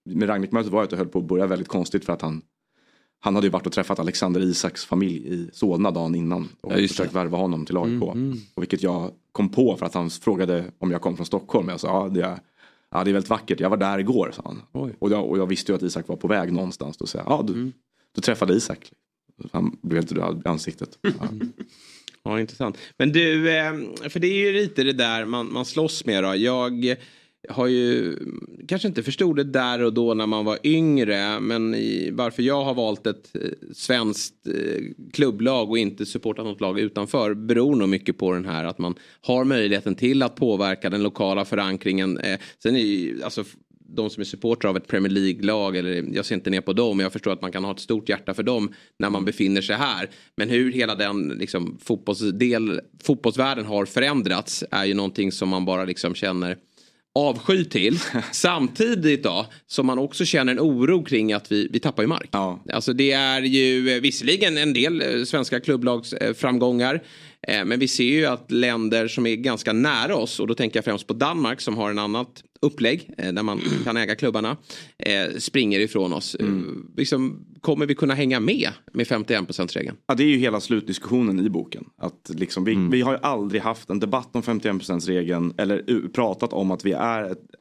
med Rangnick-mötet var att jag höll på att börja väldigt konstigt för att han hade ju varit och träffat Alexander Isaks familj i Solna dagen innan. Och försökt värva honom till AIK. Och vilket jag kom på för att han frågade om jag kom från Stockholm. Jag sa, det är väldigt vackert. Jag var där igår, sa han. Och jag visste ju att Isak var på väg någonstans. Då sa jag, du träffade Isak. Han blev helt röd i ansiktet. Ja, intressant. Men du, för det är ju lite det där man slåss med då. Jag... har ju kanske inte förstod det där och då när man var yngre, men varför jag har valt ett svenskt klubblag och inte supportat något lag utanför beror nog mycket på den här att man har möjligheten till att påverka den lokala förankringen. Sen är ju, alltså de som är supportrar av ett Premier League-lag, eller jag ser inte ner på dem, jag förstår att man kan ha ett stort hjärta för dem när man befinner sig här. Men hur hela den liksom, fotbollsvärlden har förändrats är ju någonting som man bara liksom känner avsky till. Samtidigt då som man också känner en oro kring att vi tappar ju mark. Ja. Alltså det är ju visserligen en del svenska klubblags framgångar. Men vi ser ju att länder som är ganska nära oss, och då tänker jag främst på Danmark som har en annat upplägg där man kan äga klubbarna, springer ifrån oss. Liksom, kommer vi kunna hänga med 51%-regeln? Ja, det är ju hela slutdiskussionen i boken. Att liksom vi har ju aldrig haft en debatt om 51%-regeln eller pratat om att vi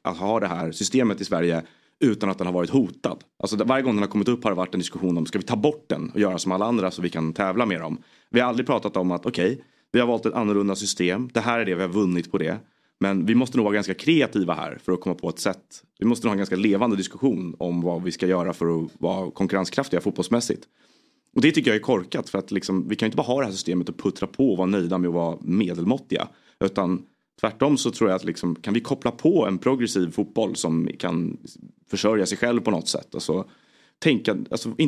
har det här systemet i Sverige utan att den har varit hotad. Alltså varje gång den har kommit upp har det varit en diskussion om ska vi ta bort den och göra som alla andra så vi kan tävla med dem. Vi har aldrig pratat om att okej, vi har valt ett annorlunda system. Det här är det vi har vunnit på det. Men vi måste nog vara ganska kreativa här för att komma på ett sätt. Vi måste nog ha en ganska levande diskussion om vad vi ska göra för att vara konkurrenskraftiga fotbollsmässigt. Och det tycker jag är korkat för att liksom, vi kan ju inte bara ha det här systemet och puttra på och vara nöjda med att vara medelmåttiga. Utan tvärtom så tror jag att liksom, kan vi koppla på en progressiv fotboll som kan försörja sig själv på något sätt. Alltså, inte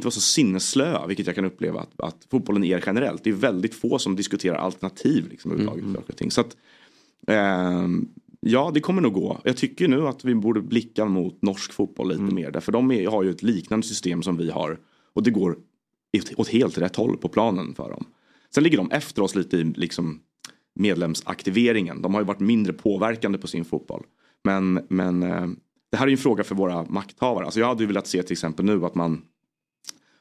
vara så sinneslöa, vilket jag kan uppleva att fotbollen är generellt. Det är väldigt få som diskuterar alternativ liksom, så att ja, det kommer nog gå. Jag tycker nu att vi borde blicka mot norsk fotboll lite mer. Därför har ju ett liknande system som vi har. Och det går åt helt rätt håll på planen för dem. Sen ligger de efter oss lite i liksom, medlemsaktiveringen. De har ju varit mindre påverkande på sin fotboll. Men det här är ju en fråga för våra makthavare. Alltså jag hade ju velat se till exempel nu att man...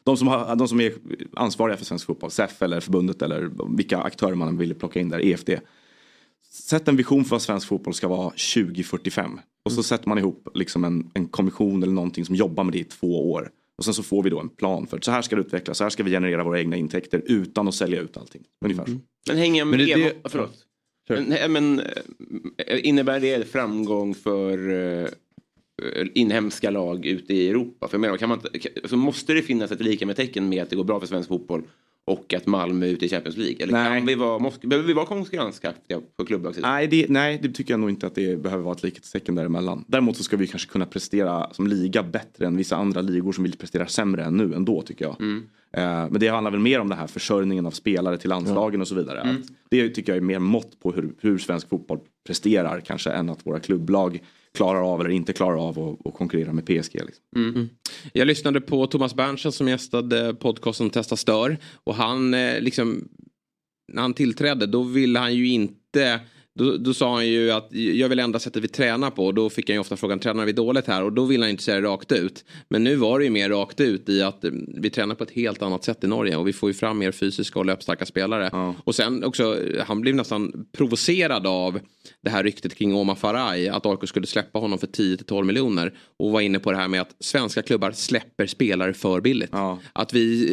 De som är ansvariga för svensk fotboll, SEF eller förbundet eller vilka aktörer man vill plocka in där, EFD... Sätt en vision för vad svensk fotboll ska vara 2045. Och så sätter man ihop liksom en kommission eller någonting som jobbar med det i 2 år. Och sen så får vi då en plan för så här ska det utvecklas. Så här ska vi generera våra egna intäkter utan att sälja ut allting. Ungefär så. Men hänger med det... Förlåt. Men innebär det framgång för inhemska lag ute i Europa? För menar, så måste det finnas ett lika med tecken med att det går bra för svensk fotboll. Och att Malmö är ute i Champions League. Eller behöver vi vara konkurrenskraftiga på klubblagssidan? Nej, det tycker jag nog inte att det behöver vara ett likhetstecken däremellan. Däremot så ska vi kanske kunna prestera som liga bättre än vissa andra ligor som vill prestera sämre än nu ändå, tycker jag. Men det handlar väl mer om det här försörjningen av spelare till landslagen och så vidare. Att det tycker jag är mer mått på hur svensk fotboll presterar kanske än att våra klubblag klarar av eller inte klarar av att konkurrera med PSG. Liksom. Jag lyssnade på Thomas Berntsen som gästade podcasten Testa Stör. Och han liksom, när han tillträdde då ville han ju inte... Då sa han ju att jag vill ändra sättet vi tränar på. Och då fick han ju ofta frågan, tränar vi dåligt här? Och då vill han ju inte säga det rakt ut. Men nu var det ju mer rakt ut i att vi tränar på ett helt annat sätt i Norge. Och vi får ju fram mer fysiska och löpstarka spelare. Ja. Och sen också, han blev nästan provocerad av det här ryktet kring Omar Faraj. Att AIK skulle släppa honom för 10-12 miljoner. Och var inne på det här med att svenska klubbar släpper spelare för billigt. Ja. Att vi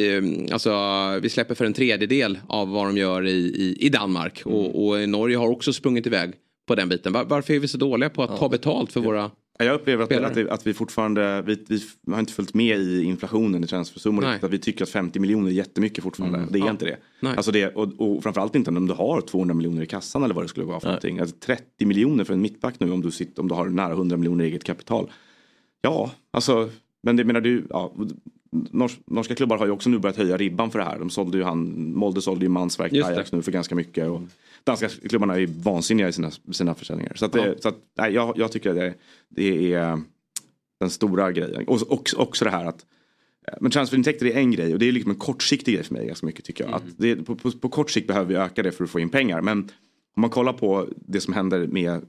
släpper för en tredjedel av vad de gör i Danmark. Och Norge har också sprungit iväg på den biten. Varför är vi så dåliga på att ta betalt för våra spelare? Jag upplever att vi fortfarande vi har inte följt med i inflationen i transfersummor. Att vi tycker att 50 miljoner är jättemycket fortfarande. Det är inte det. Alltså det och framförallt inte om du har 200 miljoner i kassan eller vad det skulle vara för någonting. Alltså 30 miljoner för en mittback nu om du har nära 100 miljoner eget kapital. Ja, alltså men det menar du norska klubbar har ju också nu börjat höja ribban för det här. De sålde ju Molde sålde ju Mansverk Ajax nu för ganska mycket och danska klubbarna är ju vansinniga i sina försäljningar. Så att, nej, jag tycker att det är den stora grejen. Och också det här att men transferintäkter är en grej och det är liksom en kortsiktig grej för mig ganska mycket tycker jag. Att det, på kort sikt behöver vi öka det för att få in pengar. Men om man kollar på det som händer med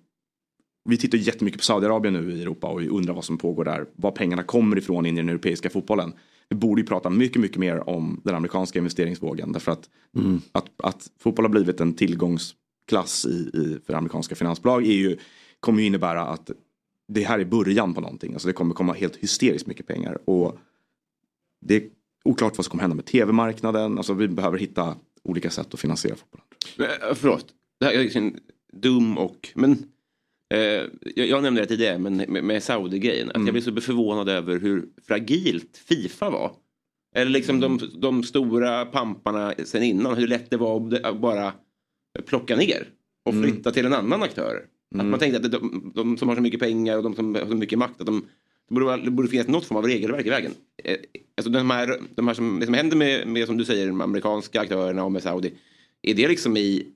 vi tittar jättemycket på Saudiarabien nu i Europa och vi undrar vad som pågår där. Var pengarna kommer ifrån in i den europeiska fotbollen. Vi borde ju prata mycket, mycket mer om den amerikanska investeringsvågen. Därför att fotboll har blivit en tillgångsklass för amerikanska finansbolag kommer ju innebära att det här är början på någonting. Alltså det kommer komma helt hysteriskt mycket pengar. Och det är oklart vad som kommer hända med tv-marknaden. Alltså vi behöver hitta olika sätt att finansiera fotbollen. Förlåt, det här är liksom dum och... Men... Jag nämnde det tidigare men med Saudi-grejen att jag blev så förvånad över hur fragilt FIFA var. Eller liksom de stora pamparna sen innan, hur lätt det var att bara plocka ner och flytta till en annan aktör. Att man tänkte att de som har så mycket pengar och de som har så mycket makt att de Det borde finnas något form av regelverk i vägen. Alltså de här som händer med som du säger, de amerikanska aktörerna och med Saudi. Är det liksom i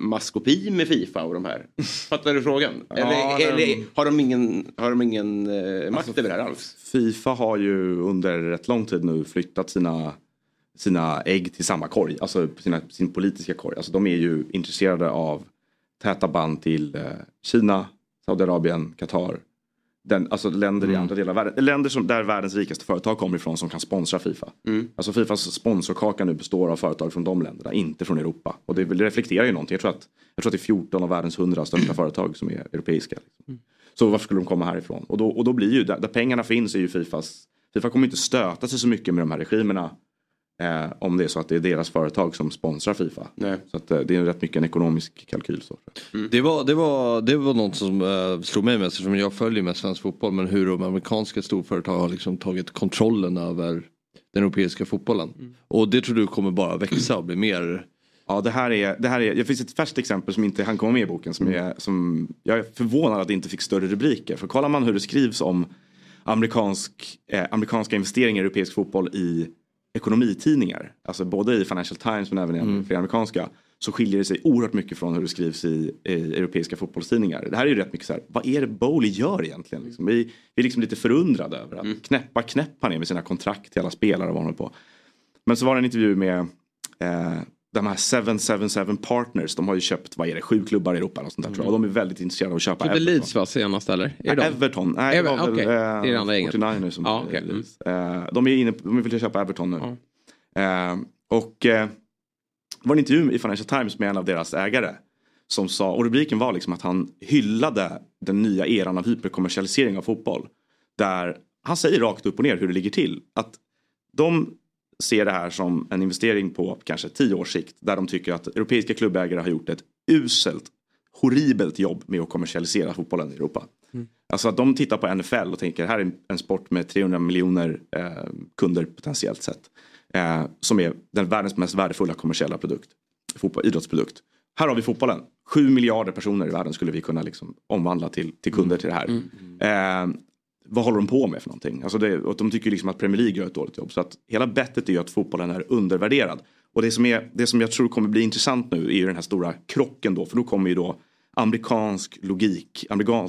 maskopi med FIFA och de här? Fattar du frågan? Eller har de ingen makt över det här alls? FIFA har ju under rätt lång tid nu flyttat sina ägg till samma korg. Alltså sin politiska korg. Alltså de är ju intresserade av täta band till Kina, Saudiarabien, Qatar. Alltså länder i andra delar av världen. Länder som, där världens rikaste företag kommer ifrån som kan sponsra FIFA. Mm. Alltså FIFAs sponsorkaka nu består av företag från de länderna, inte från Europa. Och det reflekterar ju någonting. Jag tror att det är 14 av världens 100 största företag som är europeiska. Liksom. Mm. Så varför skulle de komma härifrån? Och då blir ju, där pengarna finns är ju FIFA kommer inte stöta sig så mycket med de här regimerna. Om det är så att det är deras företag som sponsrar FIFA. Nej. Så att, det är rätt mycket en ekonomisk kalkyl. Så. Mm. Det var något som slog mig mest, eftersom jag följer med svensk fotboll, men hur de amerikanska storföretag har liksom tagit kontrollen över den europeiska fotbollen. Mm. Och det tror du kommer bara växa och bli mer... Ja, det här är det finns ett färskt exempel som inte han kom med i boken som jag är förvånad att det inte fick större rubriker. För kollar man hur det skrivs om amerikanska investeringar i europeisk fotboll i ekonomitidningar, alltså både i Financial Times men även i flera amerikanska, så skiljer det sig oerhört mycket från hur det skrivs i europeiska fotbollstidningar. Det här är ju rätt mycket så här, vad är det Bowley gör egentligen? Liksom, vi är liksom lite förundrade över att knäppa ner med sina kontrakt till alla spelare och vad han håller på. Men så var det en intervju med de här 777 Partners. De har ju köpt, vad är det, 7 klubbar i Europa och sånt där, tror jag. Och de är väldigt intresserade av att köpa Everton. Det Leeds var senast, eller? Är det Everton? Nej, det var det är det andra engelskt. Ja, okay. De vill köpa Everton nu. Ja. Det var en intervju i Financial Times med en av deras ägare som sa, och rubriken var liksom att han hyllade den nya eran av hyperkommersialisering av fotboll. Där han säger rakt upp och ner hur det ligger till. Att de ser det här som en investering på kanske 10 års sikt, där de tycker att europeiska klubbägare har gjort ett uselt, horribelt jobb med att kommersialisera fotbollen i Europa. Mm. Alltså att de tittar på NFL och tänker, här är en sport med 300 miljoner kunder potentiellt sett, som är den världens mest värdefulla kommersiella produkt, idrottsprodukt. Här har vi fotbollen. 7 miljarder personer i världen skulle vi kunna liksom omvandla till kunder till det här. Vad håller de på med för någonting? Alltså och de tycker liksom att Premier League gör ett dåligt jobb. Så att hela bettet är ju att fotbollen är undervärderad. Och det som jag tror kommer bli intressant nu är ju den här stora krocken då. För då kommer ju då amerikansk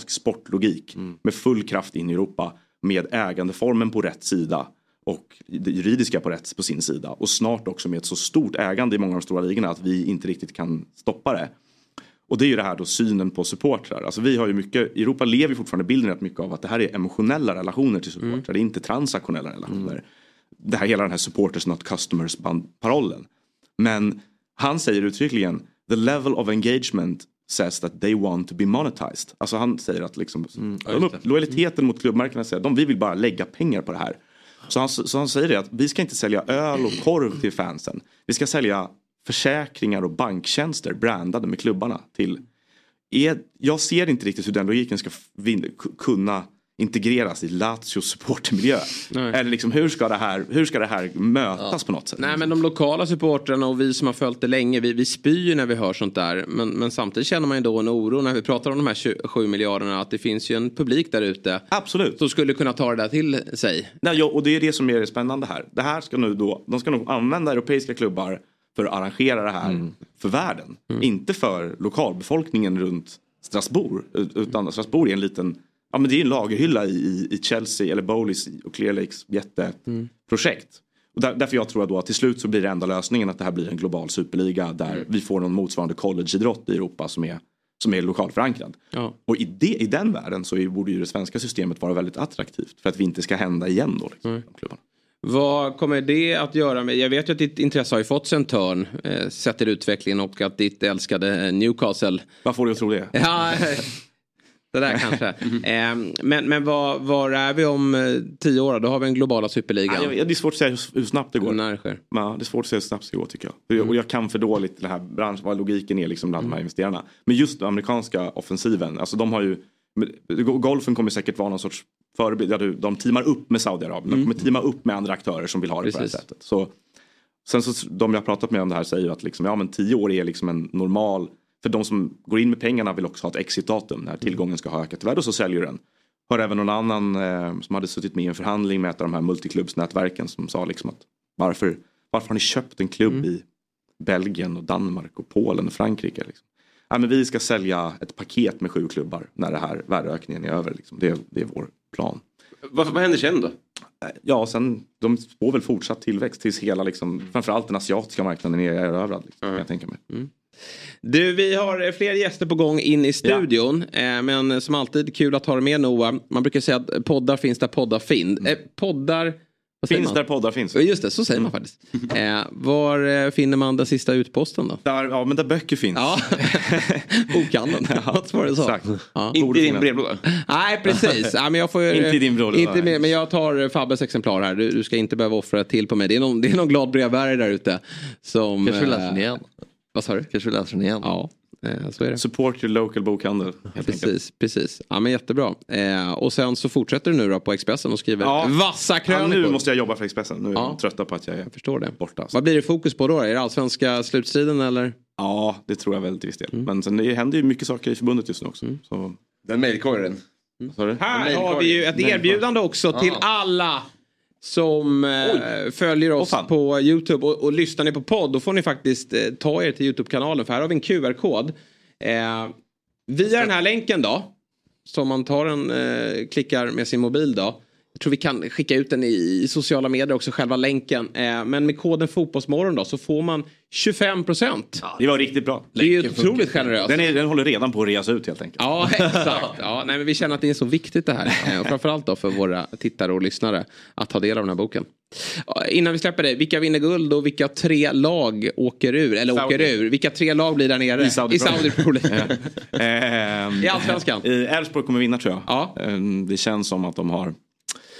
sportlogik med full kraft in i Europa. Med ägandeformen på rätt sida och det juridiska på sin sida. Och snart också med ett så stort ägande i många av de stora ligorna att vi inte riktigt kan stoppa det. Och det är ju det här då synen på supportrar. Alltså vi har ju mycket, Europa lever ju fortfarande bilden rätt mycket av att det här är emotionella relationer till supportrar. Det är inte transaktionella relationer. Det här, hela den här supporters not customers parollen. Men han säger uttryckligen, the level of engagement says that they want to be monetized. Alltså han säger att liksom, lojaliteten mot klubbmärkena säger att vi vill bara lägga pengar på det här. Så han säger det att vi ska inte sälja öl och korv till fansen. Vi ska sälja försäkringar och banktjänster brandade med klubbarna till. Jag ser inte riktigt hur den logiken ska kunna integreras i Lazios supportmiljö. Eller liksom hur ska det här mötas på något sätt? Nej, men de lokala supportrarna och vi som har följt det länge, vi spyr när vi hör sånt där, men samtidigt känner man ju då en oro när vi pratar om de här 27 miljarderna, att det finns ju en publik där ute. Absolut. Som skulle kunna ta det där till sig. Nej, och det är det som är det spännande här. Det här ska nu då, de ska nog använda europeiska klubbar för att arrangera det här för världen. Inte för lokalbefolkningen runt Strasbourg. Utan Strasbourg är en liten... Ja, men det är en lagerhylla i Chelsea eller Bowleys och Clear Lakes jätteprojekt. Och därför jag tror då att till slut så blir det enda lösningen att det här blir en global superliga. Där vi får någon motsvarande collegeidrott i Europa som är lokalförankrad. Ja. Och i den världen så borde ju det svenska systemet vara väldigt attraktivt. För att vi inte ska hända igen då. Liksom, de klubbarna. Vad kommer det att göra med? Jag vet ju att ditt intresse har ju fått sig en törn, sett i utvecklingen, och att ditt älskade Newcastle. Vad får du att tro det? Ja, det där kanske. Men var är vi om 10 år? Då har vi en globala superliga. Ja, det är svårt att säga hur snabbt det går. Ja, det är svårt att säga hur snabbt det går, tycker jag. Och jag kan för dåligt den här branschen, vad logiken är liksom bland de här investerarna. Men just den amerikanska offensiven, alltså de har ju... Golfen kommer säkert vara någon sorts förebild. De teamar upp med Saudiarabien. De kommer teama upp med andra aktörer som vill ha det. Precis. På det här sättet. Sen de jag pratat med om det här säger att liksom, ja, men 10 år är liksom en normal... För de som går in med pengarna vill också ha ett exit-datum. När tillgången ska ha ökat i värde, och så säljer den. hör även någon annan som hade suttit med i en förhandling med ett av de här multiklubbsnätverken som sa liksom att varför har ni köpt en klubb i Belgien och Danmark och Polen och Frankrike liksom? Ja, men vi ska sälja ett paket med 7 klubbar när det här värdeökningen är över liksom. Det är vår plan. Vad händer sen då? Ja, sen de spår väl fortsatt tillväxt tills hela liksom, framförallt den asiatiska marknaden är överallt liksom, kan jag tänka mig. Mm. Du, vi har fler gäster på gång in i studion, men som alltid kul att ha dig med, Noah. Man brukar säga att poddar finns där poddar finns. Poddar finns där poddar finns. Just det, så säger man faktiskt. Var finner man den sista utposten då? Där böcker finns. Ja, bokhandeln. Inte i din brevlåda. Nej, precis. Ja, men jag får, inte i din brevlåda. Inte med, men jag tar Fabbes exemplar här. Du ska inte behöva offra till på mig. Det är någon glad brevbärare där ute. Kanske vi läser den igen. Vad sa du? Kanske vi läser den igen. Ja. Så är det. Support your local bokhandel. Ja, precis. Ja, men jättebra. Och sen så fortsätter du nu då på Expressen och skriver vassa krönikor. Ja, nu måste jag jobba för Expressen. Nu är jag trött på att jag förstår det. Borta. Alltså. Vad blir det fokus på då? Är det allsvenska slutstriden eller? Ja, det tror jag väl till viss del. Men sen det händer ju mycket saker i förbundet just nu också. Så. Den mejlkorgen. Här har vi ju ett erbjudande också till alla som följer oss på YouTube och lyssnar ni på podd, då får ni faktiskt ta er till YouTube-kanalen, för här har vi en QR-kod via den här länken då, som man tar en klickar med sin mobil då. Jag tror vi kan skicka ut den i sociala medier också, själva länken. Men med koden Fotbollsmorgon då så får man 25%. Ja, det var riktigt bra. Det är ju otroligt generöst. Den håller redan på att reas ut helt enkelt. Ja, exakt. Ja, nej, men vi känner att det är så viktigt det här. Och framförallt då för våra tittare och lyssnare att ta del av den här boken. Innan vi släpper dig, vilka vinner guld och vilka 3 lag åker ur? Eller Saudi. Vilka 3 lag blir där nere? I Saudi-Pro. I Allsvenskan. Elfsborg kommer vinna tror jag. Ja. Det känns som att de har...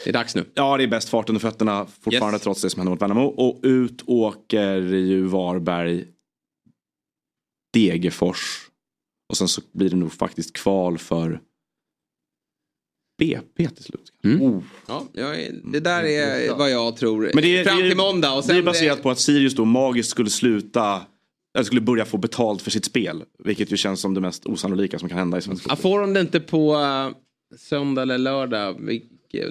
Det är dags nu. Ja, det är bäst fart under fötterna fortfarande, trots det som händer mot Värnamo. Och ut åker ju Varberg, Degerfors. Och sen så blir det nog faktiskt kval för BP till slut. Det där är vad jag tror. Men det är, fram till måndag. Och sen det är baserat på att Sirius då magiskt skulle börja få betalt för sitt spel. Vilket ju känns som det mest osannolika som kan hända i svensk fotboll. Får de det inte på söndag eller lördag...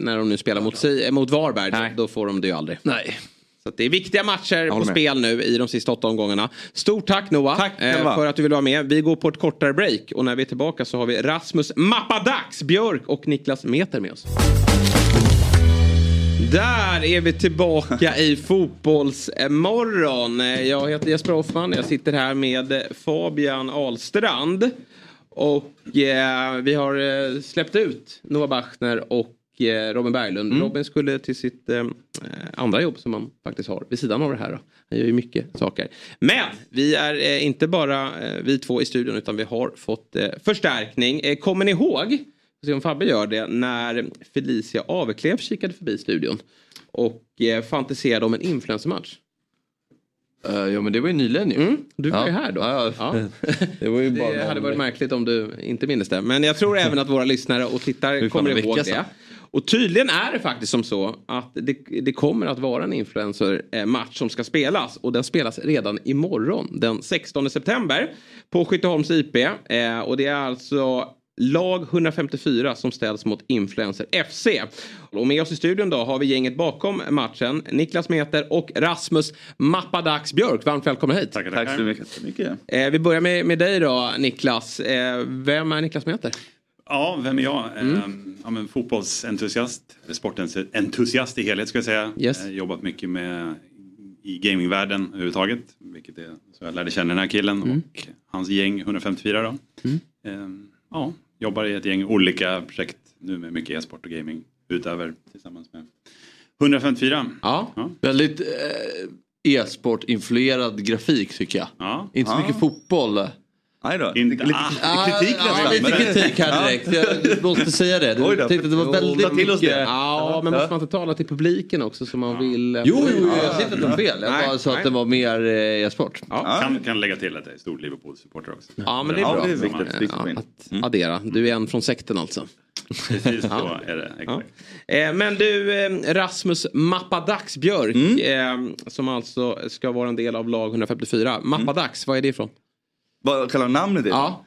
När de nu spelar mot Varberg, då får de det ju aldrig. Nej. Så det är viktiga matcher på spel nu i de sista 8 omgångarna. Stort tack Noah, för att du ville vara med. Vi går på ett kortare break och när vi är tillbaka så har vi Rasmus Mappadags Björk och Niklas Meter med oss. Där är vi tillbaka i Fotbollsmorgon. Jag heter Jesper Hoffman, jag sitter här med Fabian Ahlstrand. Och vi har släppt ut Noah Bachner och Robin Berglund. Robin skulle till sitt andra jobb som man faktiskt har vid sidan av det här då. Han gör ju mycket saker. Men vi är inte bara vi två i studion, utan vi har fått förstärkning. Kommer ni ihåg, se om Fabbe gör det, när Felicia Aveklev kikade förbi studion och fantiserade om en influencermatch? Ja, men det var ju nyligen ju. Du var ju här då. Ja. Det var ju bara det hade varit märkligt om du inte minns det. Men jag tror även att våra lyssnare och tittare kommer ihåg det. Och tydligen är det faktiskt som så att det kommer att vara en influencer-match som ska spelas. Och den spelas redan imorgon, den 16 september, på Skytteholms IP. Och det är alltså lag 154 som ställs mot Influencer FC. Och med oss i studion då har vi gänget bakom matchen. Niklas Meter och Rasmus Mappadags Björk. Varmt välkomna hit. Tack så mycket. Vi börjar med dig då, Niklas. Vem är Niklas Meter? Ja, vem är jag? Men fotbollsentusiast, sportentusiast i helhet ska jag säga. Jobbat mycket med i gamingvärlden överhuvudtaget, vilket är så jag lärde känna den här killen och hans gäng 154 då. Jobbar i ett gäng olika projekt nu med mycket e-sport och gaming utöver tillsammans med 154. Ja. Väldigt e-sport-influerad grafik tycker jag. Ja. Inte så mycket fotboll. Lite kritik här direkt. Jag måste säga det. Jag tänkte att det var väldigt mycket. Men måste man inte tala till publiken också som man vill? Jo, jag ser inte fel. Jag sa att det var mer e-sport. Kan lägga till att det är stor Liverpool-supporter också. Ja, men det är bra. Det är viktigt att addera. Du är en från sekten alltså. Precis så är det. Men du, Rasmus Mappadags Björk, som alltså ska vara en del av lag 154. Mappadags, vad är det ifrån? Vad kallar namnet det? Ja.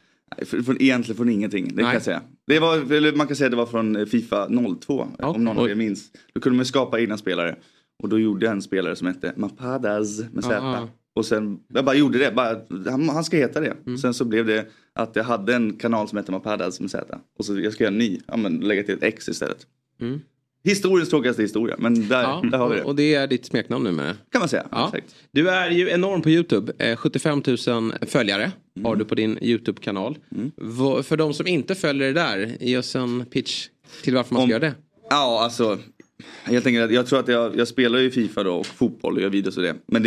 Egentligen från ingenting, det kan jag säga. Det var, man kan säga att det var från FIFA 02, om någon av er minns. Då kunde man skapa egna spelare. Och då gjorde jag en spelare som hette Mapadas med Z. Och sen, jag bara gjorde det, han ska heta det. Sen så blev det att jag hade en kanal som hette Mapadas med Z. Och så jag ska göra en ny, lägga till ett X istället. Mm. Historiens tråkigaste historia, men där har vi det. Och det är ditt smeknamn nu med. Kan man säga, exakt. Du är ju enorm på YouTube. 75 000 följare har du på din YouTube-kanal. För de som inte följer det där, ge oss en pitch till varför man ska göra det. Ja, alltså, helt enkelt, jag tror att jag spelar ju FIFA då, och fotboll och gör videos och det. Men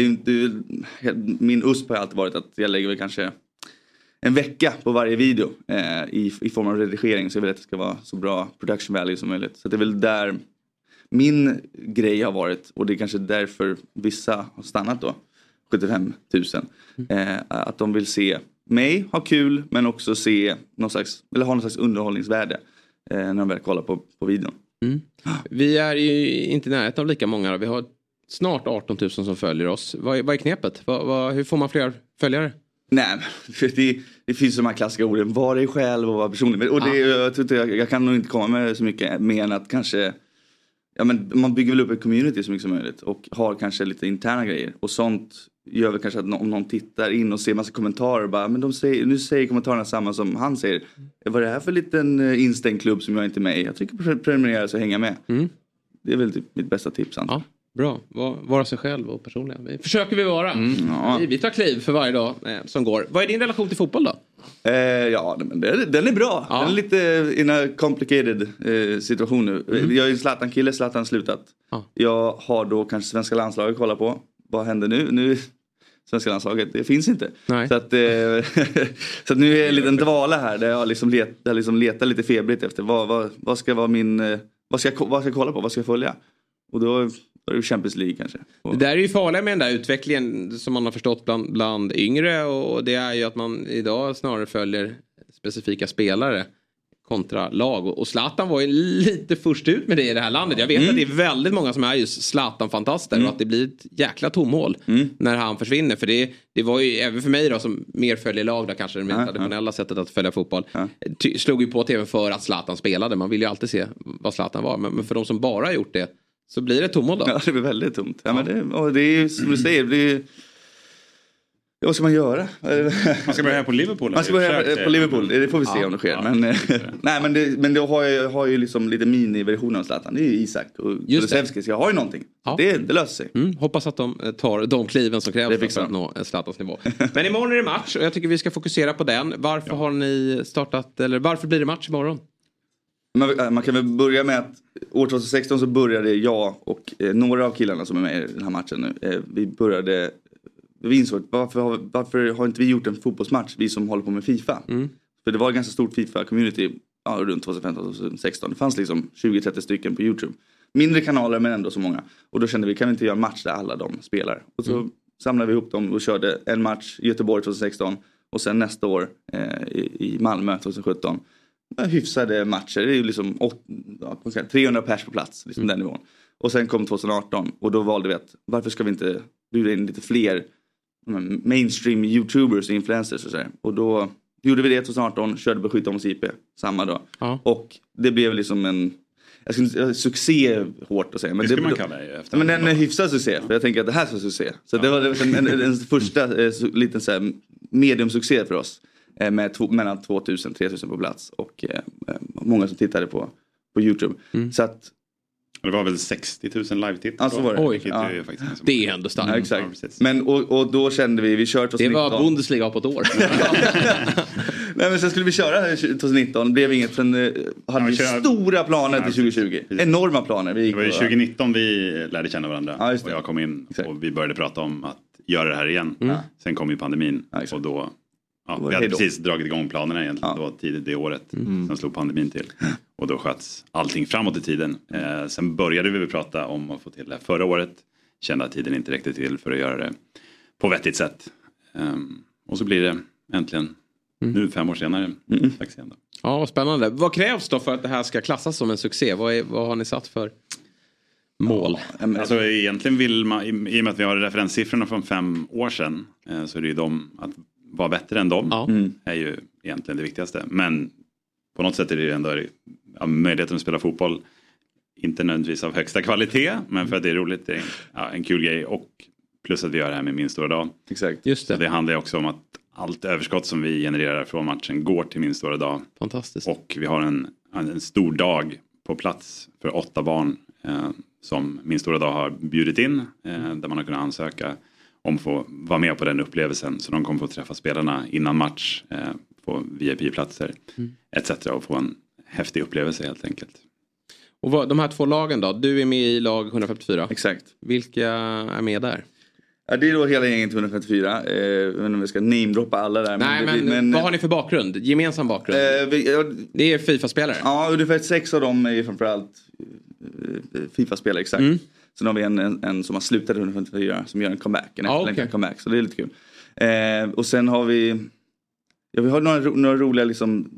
min USP har alltid varit att jag lägger väl kanske en vecka på varje video i form av redigering. Så jag vill att det ska vara så bra production value som möjligt. Så det är väl där min grej har varit. Och det är kanske därför vissa har stannat då. 75 000. Att de vill se mig ha kul. Men också se någon slags, eller ha någon slags underhållningsvärde. När de väl kollar på videon. Mm. Vi är ju inte i närheten av lika många. Då. Vi har snart 18 000 som följer oss. Vad är knepet? Hur får man fler följare? Nej, för det finns de här klassiska orden. Var dig själv och var personlig. Och det, jag kan nog inte komma med så mycket mer än att kanske... Ja, men man bygger väl upp ett community så mycket som möjligt. Och har kanske lite interna grejer. Och sånt gör väl kanske att om någon tittar in och ser massa kommentarer. Bara, men nu säger kommentarerna samma som han säger. Vad är det här för liten instängd klubb som jag inte är med i? Jag tycker prenumerera så hänga med. Mm. Det är väl typ mitt bästa tips. Ja. Bra, vara sig själv och personliga. Försöker vi vara. Vi tar kliv för varje dag som går. Vad är din relation till fotboll då? Den är bra. Den är lite in a complicated situation nu. Jag är en Zlatan-kille, Zlatan slutat. Jag har då kanske svenska landslaget att kolla på. Vad händer nu? Svenska landslaget, det finns inte. Så att nu är en liten dvala här. Där jag liksom letar lite febrigt efter. Vad ska vara min... Vad ska jag kolla på? Vad ska jag följa? Och då är det Champions League kanske. Det där är ju farligt med den där utvecklingen som man har förstått bland yngre. Och det är ju att man idag snarare följer specifika spelare kontra lag. Och Zlatan var ju lite först ut med det i det här landet. Jag vet att det är väldigt många som är just Zlatan-fantaster. Och att det blir ett jäkla tomhål när han försvinner. För det var ju även för mig då som mer följer lag då, kanske det mer traditionella sättet att följa fotboll. Slog ju på tv för att Zlatan spelade. Man vill ju alltid se vad Zlatan var. Men för de som bara har gjort det, så blir det tomt då? Ja, det blir väldigt tomt. Ja, men det är ju som du säger, det är... Ja, vad ska man göra? Man ska börja här på Liverpool. Man ska börja på Liverpool, det får vi se om det sker. Men jag har ju liksom lite mini-version av Zlatan. Det är ju Isak och Kulusevski, så jag har ju någonting. Det löser sig. Hoppas att de tar de kliven som krävs för att nå Zlatans nivå. Men imorgon är det match och jag tycker vi ska fokusera på den. Varför har ni startat, eller varför blir det match imorgon? Man kan väl börja med att år 2016 så började jag och några av killarna som är med i den här matchen nu. Vi insåg varför har inte vi gjort en fotbollsmatch, vi som håller på med FIFA. För det var ett ganska stort FIFA-community runt 2015-2016. Det fanns liksom 20-30 stycken på YouTube. Mindre kanaler men ändå så många. Och då kände vi, kan vi inte göra en match där alla de spelar? Och så samlade vi ihop dem och körde en match i Göteborg 2016. Och sen nästa år i Malmö 2017. Hyfsade matcher, det är ju liksom 300 pers på plats, liksom den nivån. Och sen kom 2018 och då valde vi att varför ska vi inte bjuda in lite fler mainstream YouTubers och influencers och så där. Och då gjorde vi det 2018, körde Beskydda oss IP samma dag. Och det blev liksom succé hårt att säga. Men det man kalla det efter. Men den är hyfsad succé, för jag tänker att det här ska succé. Så det var en första liten så här mediumsuccé för oss. Med mellan 2000-3000 på plats. Och många som tittade på YouTube. Så att, det var väl 60 000 live-tittare. Alltså var det. Oj, det är ändå starkt. Ja, exakt. Ja, men, och då kände vi kört 2019. Det var Bundesliga på ett år. Nej, men sen skulle vi köra 2019. Det blev inget. Sen hade vi stora planer till 2020. Precis. Enorma planer. Det var ju 2019 vi lärde känna varandra. Ja, och jag kom in och vi började prata om att göra det här igen. Sen kom ju pandemin. Ja, och då... Ja, vi hade precis dragit igång planerna egentligen. Det var tidigt det året. Sen slog pandemin till. Och då sköts allting framåt i tiden. Sen började vi prata om att få till det förra året. Kände att tiden inte räckte till för att göra det på vettigt sätt. Och så blir det äntligen nu 5 år senare. Tack igen då. Ja, spännande. Vad krävs då för att det här ska klassas som en succé? Vad har ni satt för mål? Alltså egentligen vill man, i och med att vi har referenssiffrorna från 5 år sedan, så är det ju de att vara bättre än dem är ju egentligen det viktigaste. Men på något sätt är det ju ändå möjligheten att spela fotboll. Inte nödvändigtvis av högsta kvalitet, men för att det är roligt, det är en kul grej. Och plus att vi gör det här med min stora dag. Exakt. Just det. Så det handlar ju också om att allt överskott som vi genererar från matchen går till min stora dag. Fantastiskt. Och vi har en stor dag på plats för 8 barn som min stora dag har bjudit in. Där man har kunnat ansöka om att få vara med på den upplevelsen. Så de kommer få träffa spelarna innan match på VIP-platser etc. Och få en häftig upplevelse helt enkelt. Och vad, de här 2 lagen då? Du är med i lag 154. Exakt. Vilka är med där? Ja, det är då hela gänget 154. Jag vet inte om vi ska namedroppa alla där. Nej, men vad har ni för bakgrund? Gemensam bakgrund? Det är FIFA-spelare. Ja, ungefär 6 av dem är framförallt FIFA-spelare, exakt. Mm. Sen har vi en som har slutat 154 som gör en comeback. En comeback, så det är lite kul. Och sen har vi... Ja, vi har några roliga liksom...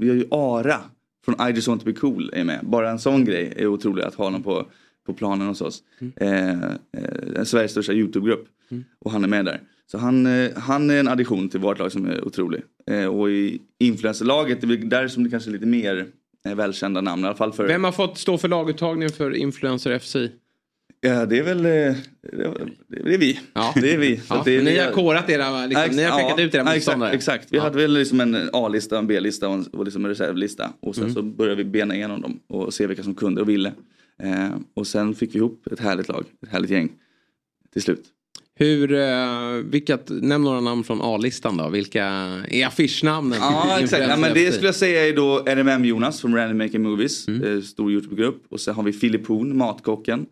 Vi har ju Ara från I Just Want To Be Cool är med. Bara en sån grej är otroligt att ha honom på planen hos oss. Sveriges största YouTube-grupp. Och han är med där. Så han är en addition till vårt lag som är otrolig. Och i influencerlaget, det är där som det kanske är lite mer välkända namn. I alla fall för... Vem har fått stå för laguttagningen för Influencer FC? Ja, det är väl... Det är vi. Ja. Det är vi. Så ja, det är, ni har korat era... Liksom, ni har pekat ut era motståndare. Exakt. Vi hade väl liksom en A-lista, en B-lista och liksom en reservlista. Och sen så började vi bena igenom dem och se vilka som kunde och ville. Och sen fick vi ihop ett härligt lag, ett härligt gäng till slut. Nämn några namn från A-listan då. Vilka är affischnamnen? Ja, exakt. Ja, men det skulle jag säga är då RMM Jonas från Random Making Movies. Stor YouTube-grupp. Och sen har vi Filip Horn, matkocken,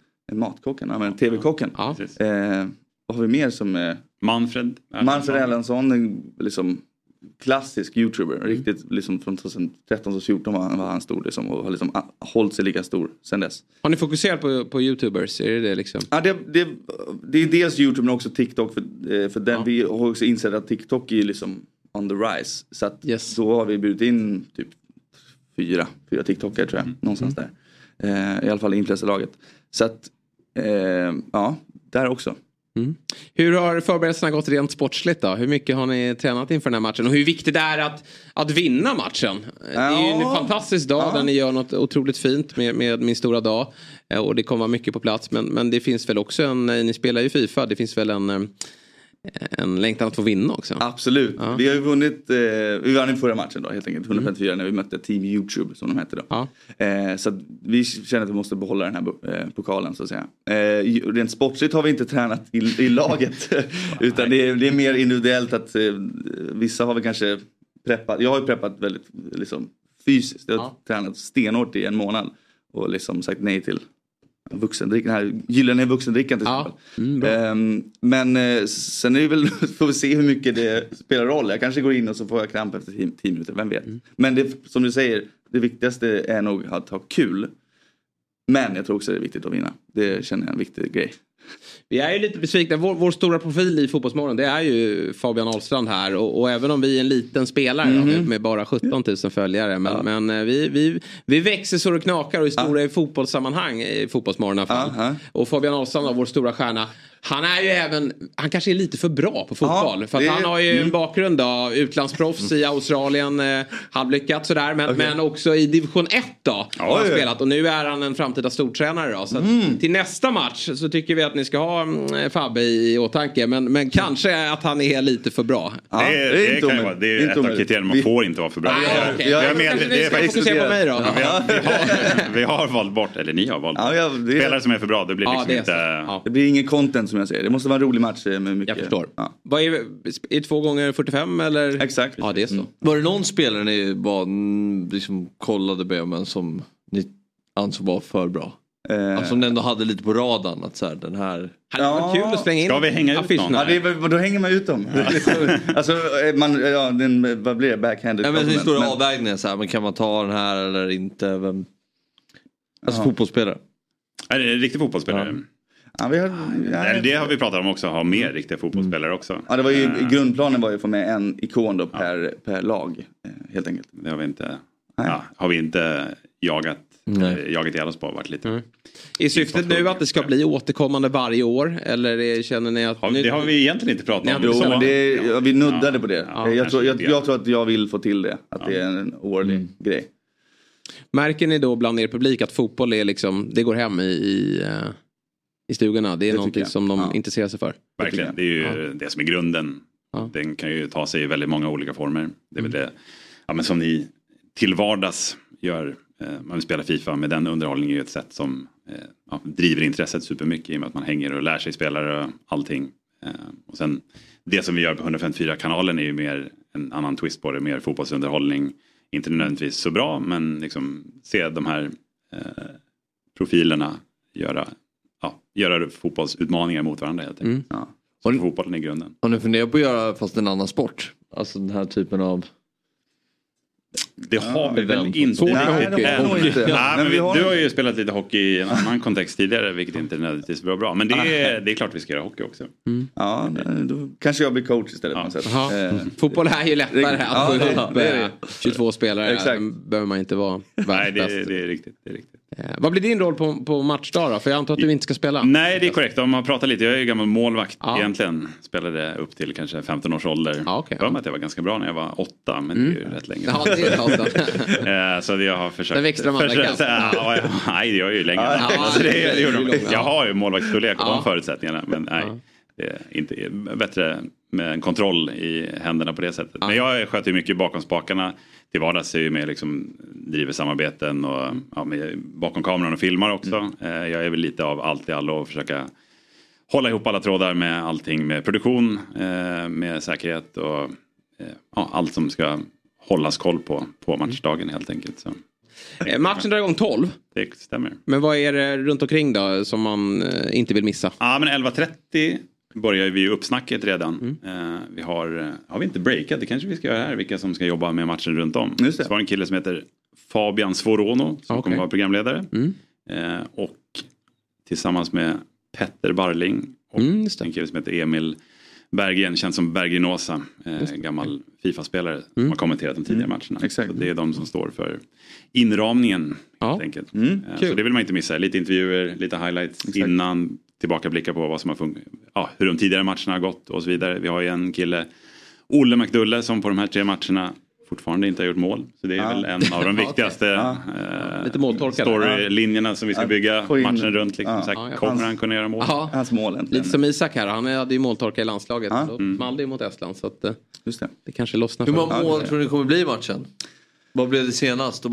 men tv-kocken. Ja. Vad har vi mer som... Manfred Erlandsson, liksom klassisk YouTuber. Riktigt liksom från 2013-2014 var han stor liksom, och har liksom hållit sig lika stor sen dess. Har ni fokuserat på YouTubers? Är det liksom? Ja, det är dels YouTube men också TikTok. För den vi har också insett att TikTok är liksom on the rise. Så att då har vi bjudit in typ 4 TikTokare tror jag. Någonstans där. I alla fall i intresselaget. Så att där också. Hur har förberedelserna gått rent sportsligt då? Hur mycket har ni tränat inför den här matchen? Och hur viktigt det är att vinna matchen? Det är ju en fantastisk dag där ni gör något otroligt fint med min stora dag. Och det kommer mycket på plats. Men det finns väl också ni spelar ju FIFA. Det finns väl en längtan att få vinna också. Absolut. Ja. Vi har ju vunnit. Vi vann i förra matchen då helt enkelt. 154 när vi mötte Team YouTube som de hette då. Ja. Så vi känner att vi måste behålla den här pokalen så att säga. Rent sportsligt har vi inte tränat i laget. Utan det är mer individuellt att vissa har vi kanske preppat. Jag har ju preppat väldigt liksom, fysiskt. Jag har tränat stenhårt i en månad. Och liksom sagt nej till vuxendrickan här. Gillar ni vuxendrickan till exempel? Men sen är det väl, får vi se hur mycket det spelar roll. Jag kanske går in och så får jag kramp efter 10 minuter. Vem vet. Men det, som du säger, det viktigaste är nog att ha kul. Men jag tror också det är viktigt att vinna. Det känner jag är en viktig grej. Vi är ju lite besvikna. Vår stora profil i Fotbollsmorgon, det är ju Fabian Ahlstrand här. Och även om vi är en liten spelare med bara 17 000 följare. Men vi växer så det knakar och är stora i fotbollssammanhang i Fotbollsmorgon i alla fall. Och Fabian Ahlstrand, vår stora stjärna, han är ju han kanske är lite för bra på fotboll. För att han har ju en bakgrund då, utlandsproffs i Australien, halvlyckat sådär. Men också i division 1 då har han spelat. Och nu är han en framtida stortränare då. Så att till nästa match så tycker vi att ni ska ha Fabbe i åtanke. Men kanske att han är lite för bra. Det kan ju vara. Det är ett av kriterierna. Man får inte vara för bra. Vi har valt bort, eller ni har valt bort. Spelare som är för bra, det blir liksom inte... Det blir ingen content som jag säger. Det måste vara en rolig match med mycket. Jag förstår. Vad är 2x45 eller? Exakt. Ja, det är så. Var det någon spelare ni bara liksom kollade på men som ni ansåg var för bra? Som den då hade lite på radarn att så här, den här... Ja, kul att slänga in. Ska vi hänga ut någon? Då hänger man ut dem. Alltså, vad blir det? Backhanded. Ja, men det står avvägningen så här, men kan man ta den här eller inte? Alltså fotbollsspelare. Är det riktig fotbollsspelare? Ja. Det har vi pratat om också, ha mer riktiga fotbollsspelare också. Ja, det var ju grundplanen var ju att få med en ikon då per lag helt enkelt. Det har vi inte. Har vi inte jagat i Elfsborg varit lite. Mm. Är syftet nu att det ska bli återkommande varje år? Eller känner ni att... det har vi egentligen inte pratat om. Jo, men vi nuddade på det. Ja, jag tror att jag vill få till det. Att det är en årlig grej. Märker ni då bland er publik att fotboll är liksom... Det går hem i stugorna. Det är någonting som de intresserar sig för. Verkligen. Det är ju det som är grunden. Ja. Den kan ju ta sig i väldigt många olika former. Det är väl det. Ja, men som ni till vardags gör... Man vill spela FIFA, med den underhållningen är ett sätt som driver intresset supermycket i och med att man hänger och lär sig spelare och allting. Och sen det som vi gör på 154-kanalen är ju mer en annan twist på det, mer fotbollsunderhållning. Inte nödvändigtvis så bra, men liksom se de här profilerna göra fotbollsutmaningar mot varandra helt enkelt. Mm. Ja. Så fotbollen är grunden. Har ni funderat på att göra fast en annan sport? Alltså den här typen av... Det har vi väl inte. Du har ju spelat lite hockey i en annan kontext tidigare, vilket inte nödvändigtvis var bra. Men det är klart vi ska göra hockey också. Mm. Ja, då kanske jag blir coach istället. Ja. Fotboll är ju lättare att få ihop 22 spelare. Exakt. Behöver man inte vara världens bäst. Nej, det är riktigt. Vad blir din roll på matchdag då? För jag antar att du inte ska spela. Nej, det är korrekt. Om man pratar lite, jag är ju gammal målvakt egentligen. Spelade upp till kanske 15 års ålder. Jag hör att jag var ganska bra när jag var 8, men det är ju rätt länge. Ja, det är det. Så jag har försökt... Det växte de andra kanske. Nej, det gör jag ju länge. Jag har ju målvaktsstorlek och de förutsättningarna, men nej. Inte bättre med en kontroll i händerna på det sättet. Men jag sköter ju mycket bakom spakarna. Till vardags är ju med liksom, driver samarbeten och bakom kameran och filmar också. Jag är väl lite av allt i allo och försöka hålla ihop alla trådar med allting. Med produktion, med säkerhet och allt som ska hållas koll på matchdagen helt enkelt. Så. Matchen drar igång 12. Det stämmer. Men vad är det runt omkring då som man inte vill missa? Ja, men 11:30 börjar vi uppsnacket redan. Vi har vi inte breakat? Det kanske vi ska göra här, vilka som ska jobba med matchen runt om. Just det. Så var det en kille som heter Fabian Svorono som kommer vara programledare. Och tillsammans med Petter Barling och en kille som heter Emil Berggren, känns som Berginosa, gammal FIFA-spelare som har kommenterat de tidigare matcherna. Exakt. Så det är de som står för inramningen helt enkelt. Så det vill man inte missa. Lite intervjuer, lite highlights innan, tillbaka blicka på vad som har hur de tidigare matcherna har gått och så vidare. Vi har ju en kille, Olle McDulle, som på de här 3 matcherna fortfarande inte har gjort mål. Så det är väl en av de viktigaste storylinjerna som vi ska bygga matchen runt. Liksom. Kommer han kunna göra mål? Hans mål, lite som Isak här. Han hade ju måltorka i landslaget. Så Maldi mot Estland. Så att, just det kanske lossnar. Hur många mål tror ni kommer bli i matchen? Vad blev det senast?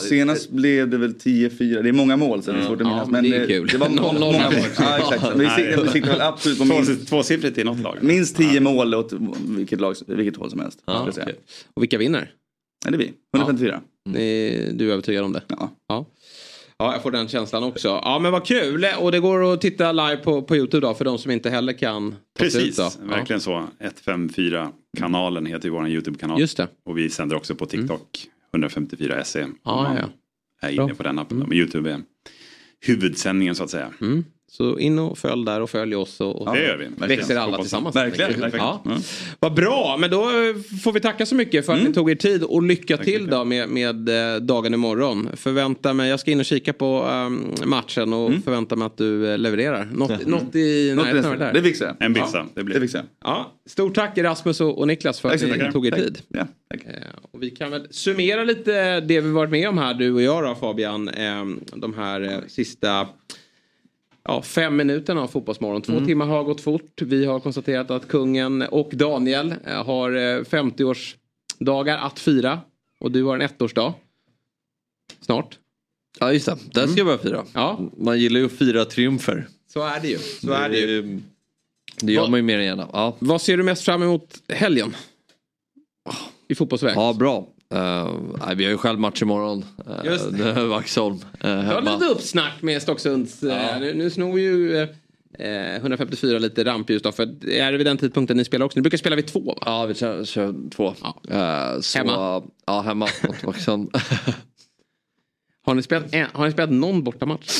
Senast blev det väl 10-4. Det är många mål så det är svårt att minnas. Men det är kul. Det var många mål. Exakt. Vi siktade väl absolut på minst 2-siffrigt i något lag. Minst 10 mål åt vilket håll som helst. Okay. Och vilka vinner? Ja, det är vi. 154. Du är övertygad om det? Ja. Ja, jag får den känslan också. Ja, men vad kul. Och det går att titta live på YouTube då, för de som inte heller kan ta sig ut då. Verkligen så. 154-kanalen heter ju vår YouTube-kanal. Just det. Och vi sänder också på TikTok, 154SE. Är inne på den appen. Men YouTube är huvudsändningen så att säga. Mm. Så in och följ där och följ oss. Och det gör vi. Verkligen. Växer alla tillsammans. Verkligen. Ja. Mm. Vad bra, men då får vi tacka så mycket för att ni tog er tid. Och lycka till då med dagen imorgon. Förvänta mig, jag ska in och kika på matchen och förvänta mig att du levererar. Något i närheten där. Det fixar jag. En bixa. Ja. Det fixar jag. Ja. Stort tack Rasmus och Niklas för att ni tog er tid. Ja. Och vi kan väl summera lite det vi varit med om här, du och jag då, Fabian. De här sista... 5 minuterna av fotbollsmorgon. 2 timmar har gått fort. Vi har konstaterat att kungen och Daniel har 50-årsdagar att fira. Och du har en 1-årsdag. Snart. Ja, just det. Där ska jag börja fira. Ja. Man gillar ju att fira triumfer. Så är det ju. Det gör man ju mer än gärna. Ja. Vad ser du mest fram emot helgen? I fotbollsväg. Ja, bra. Vi har ju själv match imorgon. Just det. Vaxholm. Jag har lite uppsnack med Stocksunds. Nu snor ju 154 lite rampljus då. För är det vid den tidpunkten ni spelar också? Ni brukar spela vid 2 va? Ja, vi kör 2. Hemma? Ja, hemma mot Vaxholm. Har ni spelat någon bortamatch?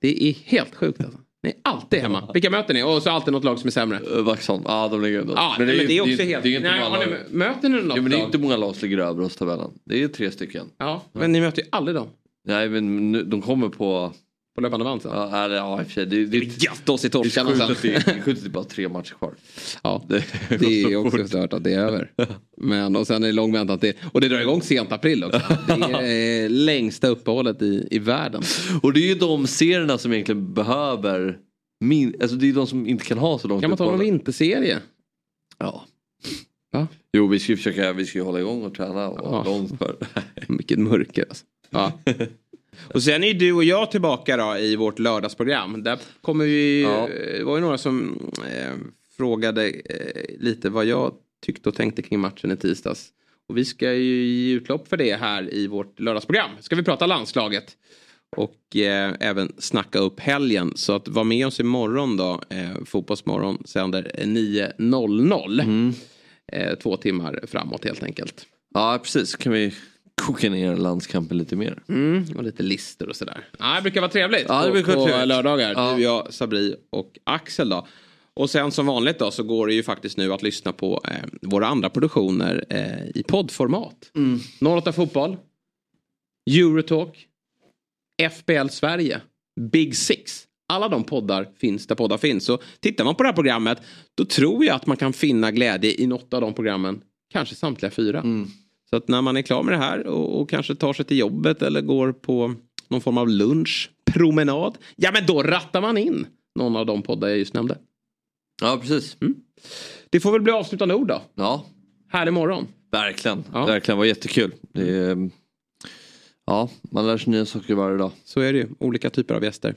Det är helt sjukt alltså. Nej, alltid hemma. Vilka möter ni? Och så alltid något lag som är sämre. Vaxholm. Ja, de ligger under. Ja, men det är också det, helt... Det är inte nej, många möter ni något lag? Ja, men det är inte många lag som ligger över oss tabellen. Det är 3 stycken. Ja, men ni möter ju aldrig dem. Nej, men nu, de kommer på... På löpande band sen? Ja, i och för sig. Det är gött oss i torskan. Det skjuter bara 3 matcher kvar. Ja, det är också stört att det är över. Men, och sen är det lång väntan till. Och det drar igång sent april också. Det är längsta uppehållet i världen. Och det är ju de serierna som egentligen behöver... alltså det är de som inte kan ha så långt. Kan man ta någon vinterserie? Ja. Va? Jo, vi ska hålla igång och träna. Och långt för. Mycket mörker alltså. Ja. Och sen är du och jag tillbaka då i vårt lördagsprogram. Där kommer vi... Ja. Det var ju några som frågade lite vad jag tyckte och tänkte kring matchen i tisdags. Och vi ska ju ge utlopp för det här i vårt lördagsprogram. Ska vi prata landslaget. Och även snacka upp helgen. Så att var med oss imorgon då. Fotbollsmorgon sänder 9.00. Mm. 2 timmar framåt helt enkelt. Ja, precis. Kan vi... koka ner landskampen lite mer. Mm, och lite lister och sådär. Ja, det brukar vara trevligt. Ja, det brukar vara trevligt. På lördagar. Ja. Du, jag, Sabri och Axel då. Och sen som vanligt då så går det ju faktiskt nu att lyssna på våra andra produktioner i poddformat. Mm. 08 Fotboll. Eurotalk. FBL Sverige. Big Six. Alla de poddar finns där poddar finns. Så tittar man på det här programmet då tror jag att man kan finna glädje i något av de programmen. Kanske samtliga 4. Mm. Så att när man är klar med det här och kanske tar sig till jobbet eller går på någon form av lunchpromenad. Ja, men då rattar man in någon av de poddar jag just nämnde. Ja, precis. Mm. Det får väl bli avslutande ord då. Ja. Här imorgon. Verkligen. Ja. Verkligen, var jättekul. Det, ja, man lär sig nya saker varje dag. Så är det ju. Olika typer av gäster.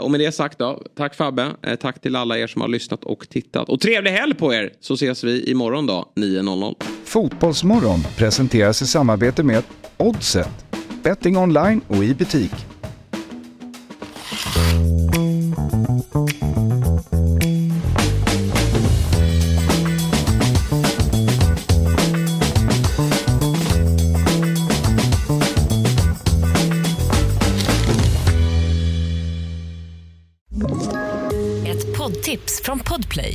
Och med det sagt då, tack Fabbe. Tack till alla er som har lyssnat och tittat. Och trevlig helg på er! Så ses vi imorgon då, 9.00. Fotbollsmorgon presenteras i samarbete med Oddset. Betting online och i butik. Ett poddtips från Podplay.